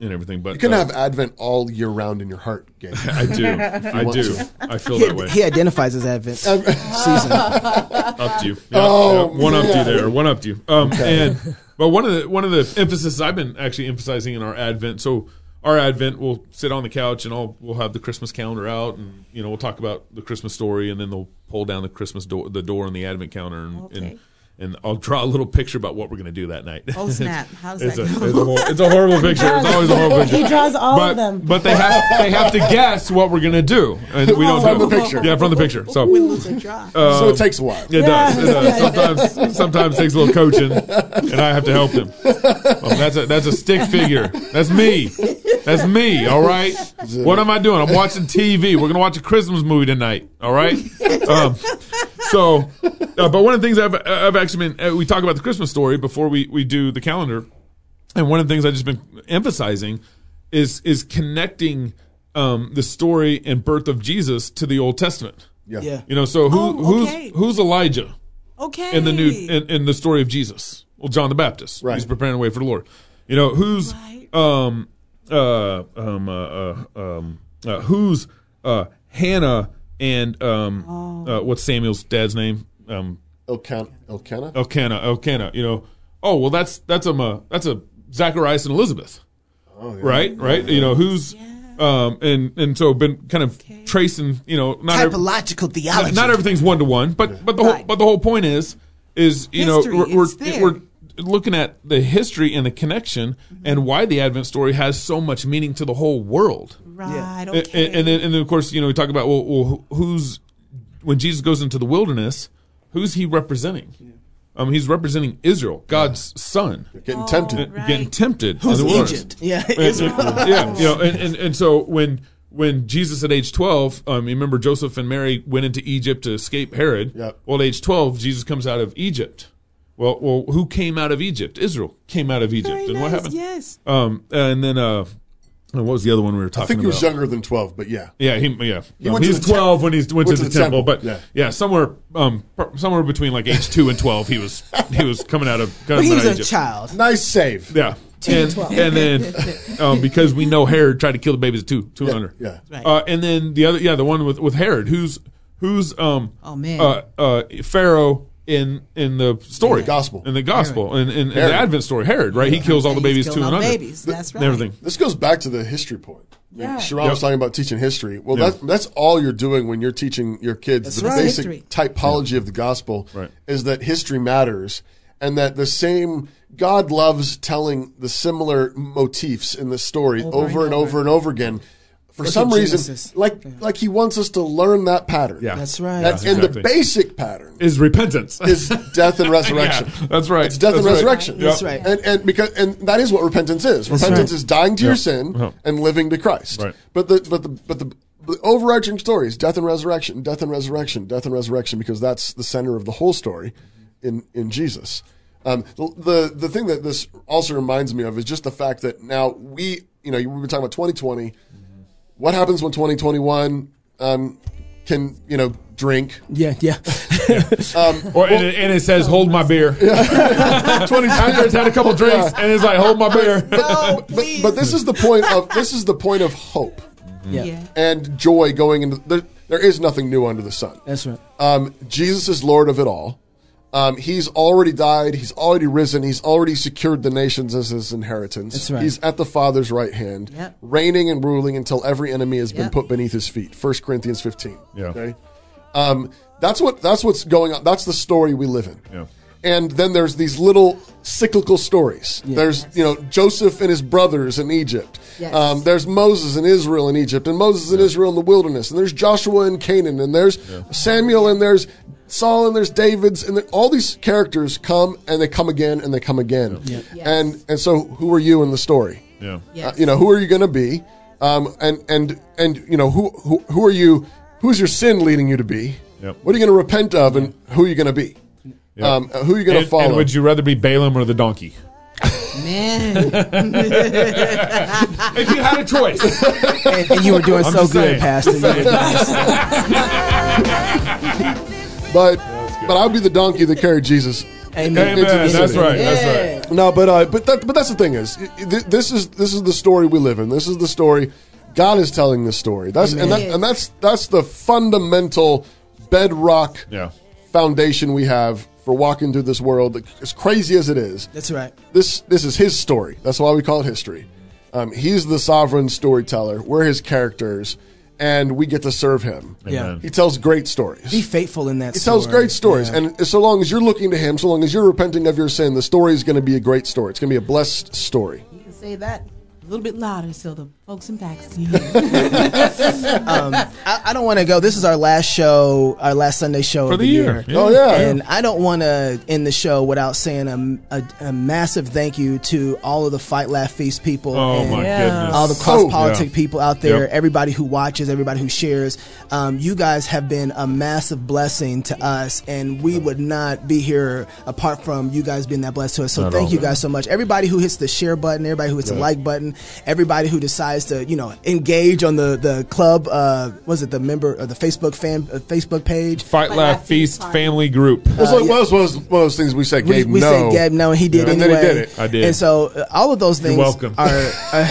and everything, but you can uh, have Advent all year round in your heart, Gabe. I do. I do. I feel he, that way. He identifies as Advent season. Up to you. Yeah, oh, yeah. One yeah. up to you there. One up to you. Um, okay. And but one of the one of the emphasis I've been actually emphasizing in our Advent. So our Advent, we'll sit on the couch and I'll we'll have the Christmas calendar out, and you know we'll talk about the Christmas story, and then they'll pull down the Christmas door, the door on the Advent counter, and. Okay. and And I'll draw a little picture about what we're going to do that night. Oh, snap. How's that? It's a, it's, a whole, it's a horrible picture. It's always a horrible picture. He draws all but, of them. But they have they have to guess what we're going to do. And we don't from do the it. Picture. Yeah, from the picture. So we lose a draw. Uh, so it takes a while. It yeah. does. It does. Sometimes, sometimes it takes a little coaching, and I have to help them. Well, that's, a, that's a stick figure. That's me. That's me, all right? What am I doing? I'm watching T V. We're going to watch a Christmas movie tonight, all right? Um, so, uh, but one of the things I've, I've actually been, uh, we talk about the Christmas story before we, we do the calendar. And one of the things I've just been emphasizing is is connecting um, the story and birth of Jesus to the Old Testament. Yeah. yeah. You know, so who oh, okay. who's who's Elijah Okay. in the new in, in the story of Jesus? Well, John the Baptist. Right. He's preparing the way for the Lord. You know, who's... Right. Um, Uh, um, uh, uh, um, uh, who's uh, Hannah and um, oh. uh, what's Samuel's dad's name? Um, Elkanah. Elkanah. Elkanah. Elkanah. You know, oh well, that's that's a uh, that's a Zacharias and Elizabeth, oh, yeah. right? Right. Yeah. You know who's. Yeah. Um and, and so been kind of okay. tracing. You know, not typological every, theology. Not, not everything's one to one, but but the right. whole but the whole point is is you History, know we're we're, we're looking at the history and the connection mm-hmm. and why the Advent story has so much meaning to the whole world. Right. Yeah. Okay. And, and, then, and then, of course, you know, we talk about, well, well, who's, when Jesus goes into the wilderness, who's he representing? Yeah. Um, he's representing Israel, God's yeah. son. They're getting oh, tempted. Right. Getting tempted. Who's Egypt? Yeah. Israel. yeah. You know, and, and, and so when, when Jesus at age twelve, um, you remember Joseph and Mary went into Egypt to escape Herod. Yep. Well, at age twelve, Jesus comes out of Egypt. Well, well, who came out of Egypt? Israel came out of Egypt. Very and nice. What happened? Yes. Um, and then uh, what was the other one we were talking about? I think he was about? younger than twelve, but yeah. Yeah, he, yeah. He no, he's twelve temp- when he went, went to the, the temple, temple. But yeah, yeah somewhere um, somewhere between like age two and twelve, he was he was coming out of coming but he was out of a Egypt. Child. Nice save. Yeah. Two and, and, twelve. And then um, because we know Herod tried to kill the babies at two, two yeah, and under. Yeah. Right. Uh, and then the other, yeah, the one with, with Herod, who's who's um oh man uh, uh, Pharaoh. In in the story, yeah. gospel, in the gospel, in, in, in the Advent story, Herod, right? Yeah. He kills all the babies two and under. Babies, that's right. Everything. This goes back to the history point. Yeah. Sharon yep. was talking about teaching history. Well, yep. that, that's all you're doing when you're teaching your kids that's the right. basic history. Typology yeah. of the gospel right. is that history matters, and that the same God loves telling the similar motifs in the story over, over and, and over and over again. For Look some reason, like yeah. like he wants us to learn that pattern. Yeah, that's right. That's, yeah, exactly. And the basic pattern is repentance, is death and resurrection. yeah, that's right. It's death that's and right. resurrection. That's right. Yeah. And and because and that is what repentance is. That's repentance right. is dying to yeah. your sin uh-huh. and living to Christ. Right. But the but the but the, the overarching story is death and resurrection, death and resurrection, death and resurrection, because that's the center of the whole story, in in Jesus. Um, the the, the thing that this also reminds me of is just the fact that now we you know we were talking about twenty twenty. What happens when twenty twenty-one um, can, you know, drink? Yeah, yeah. yeah. Um, or, well, and, it, and it says, hold my beer. Yeah. twenty twenty-one's had a couple drinks, yeah. and it's like, hold my beer. No, but, but this is the point of this is the point of hope yeah. Yeah. and joy going into there, there is nothing new under the sun. That's right. Um, Jesus is Lord of it all. Um, he's already died. He's already risen. He's already secured the nations as his inheritance. That's right. He's at the Father's right hand, yep. reigning and ruling until every enemy has yep. been put beneath his feet. First Corinthians fifteen. Yeah. Okay? Um, that's what that's what's going on. That's the story we live in. Yeah. And then there's these little cyclical stories. Yes. There's, you know, Joseph and his brothers in Egypt. Yes. Um, there's Moses and Israel in Egypt, and Moses and yeah. Israel in the wilderness, and there's Joshua and Canaan, and there's yeah. Samuel, and there's Saul, and there's David's, and there, all these characters come, and they come again, and they come again. Yeah. Yeah. Yes. And and so who are you in the story? Yeah. Yes. Uh, you know, who are you going to be? Um, and, and, and, you know, who, who, who are you, who's your sin leading you to be? Yep. What are you going to repent of, and who are you going to be? Yep. Um, who are you going to follow? And would you rather be Balaam or the donkey? Man. If you had a choice. And, and you were doing I'm so good, Pastor. but yeah, but I'll be the donkey that carried Jesus. Amen. Amen. Amen. That's right. Yeah. That's right. No, but uh, but that, but that's the thing is, this is this is the story we live in. This is the story God is telling this story. That's Amen. and that, and that's that's the fundamental bedrock yeah. foundation we have for walking through this world. As crazy as it is, that's right. This this is His story. That's why we call it history. Um, he's the sovereign storyteller. We're His characters. And we get to serve Him. Yeah. He tells great stories. Be faithful in that story. He tells great stories. Yeah. And so long as you're looking to Him, so long as you're repenting of your sin, the story is going to be a great story. It's going to be a blessed story. You can say that a little bit louder so the folks in back can hear. um, I, I don't want to go. This is our last show, our last Sunday show for of the year. year. Yeah. Oh, yeah. And I don't want to end the show without saying a, a, a massive thank you to all of the Fight, Laugh, Feast people. Oh, and my goodness. All the CrossPolitic oh, yeah. people out there, yep. everybody who watches, everybody who shares. Um, you guys have been a massive blessing to us, and we would not be here apart from you guys being that blessed to us. So not thank all, you guys man. so much. Everybody who hits the share button, everybody who hits yeah. the like button, everybody who decides to, you know, engage on the the club. Uh, was it the member or the Facebook fan uh, Facebook page? Fight, Fight Laugh Feast Party. Family Group. Uh, it was like, yeah. well, it was one of those things we said. Gabe, we, we no. said Gabe no, and he did yeah. anyway. And then he did it. I did. And so uh, all of those things. You're welcome. Are, are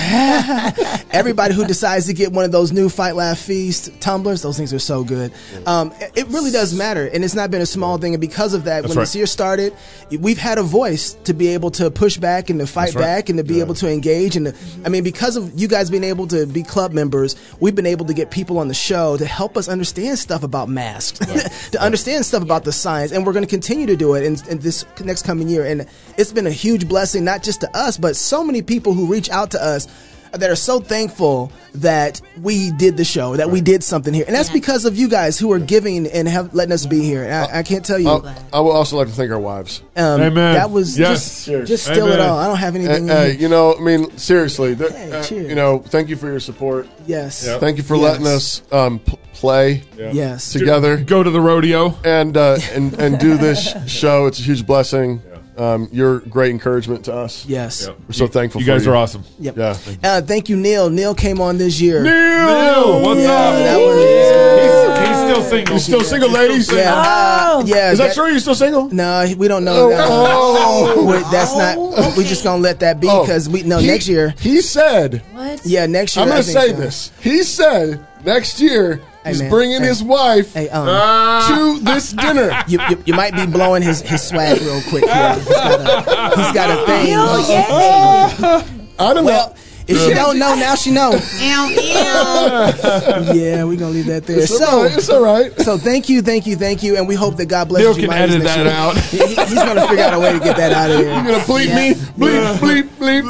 everybody who decides to get one of those new Fight Laugh Feast tumblers. Those things are so good. Um, it really does matter, and it's not been a small thing. And because of that, That's when right. this year started, we've had a voice to be able to push back and to fight That's back right. and to be yeah. able to engage. And to, I mean, because of you guys being able to be club members, we've been able to get people on the show to help us understand stuff about masks, right. to right. understand stuff about the science, and we're going to continue to do it in, in this next coming year. And it's been a huge blessing, not just to us, but so many people who reach out to us that are so thankful that we did the show, that right. we did something here. And that's yeah. because of you guys who are giving and have letting us be here. And I, I can't tell you. I'll, I would also like to thank our wives. Um, Amen. That was yes. just, just still it all. I don't have anything. Uh, uh, you know, I mean, seriously. Hey, uh, you know, thank you for your support. Yes. Yep. Thank you for yes. letting us um, p- play yep. yes. together. Go to the rodeo. And, uh, and, and do this show. It's a huge blessing. Yeah. Um, you're great encouragement to us. Yes. Yep. We're so thankful you for you. You guys are awesome. Yep. Yeah. Thank you. Uh, thank you, Neil. Neil came on this year. Neil! Neil what's yeah, up? That was, yeah. he's, he's still single. He's still yeah. single, ladies. Still single. Yeah. Oh. yeah. Is that, that true? You're still single? No, nah, we don't know. No. Oh. That's not. Okay. We're just going to let that be because oh. we know next year. He said. What? Yeah, next year. I'm going to say so. this. He said next year. He's hey, bringing hey. his wife hey, um, uh, to this dinner. You, you, you might be blowing his, his swag real quick. Yeah. He's, got a, he's got a thing. Oh, yeah. I don't well, know. If she don't know, now she knows. Yeah, we're going to leave that there. It's, so, all right. it's all right. So thank you, thank you, thank you. And we hope that God blesses you. Bill can edit that out. He, he's going to figure out a way to get that out of here. You're going to bleep yeah. me? Bleep, bleep, bleep.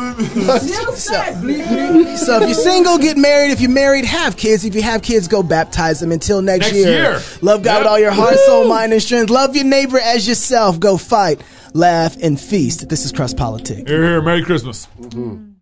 So, bleep, bleep. So if you're single, get married. If you're married, have kids. If you have kids, go baptize them. Until next, next year, year, love God yep. with all your heart, Woo. soul, mind, and strength. Love your neighbor as yourself. Go fight, laugh, and feast. This is CrossPolitic. Here, here. Merry Christmas. Mm-hmm.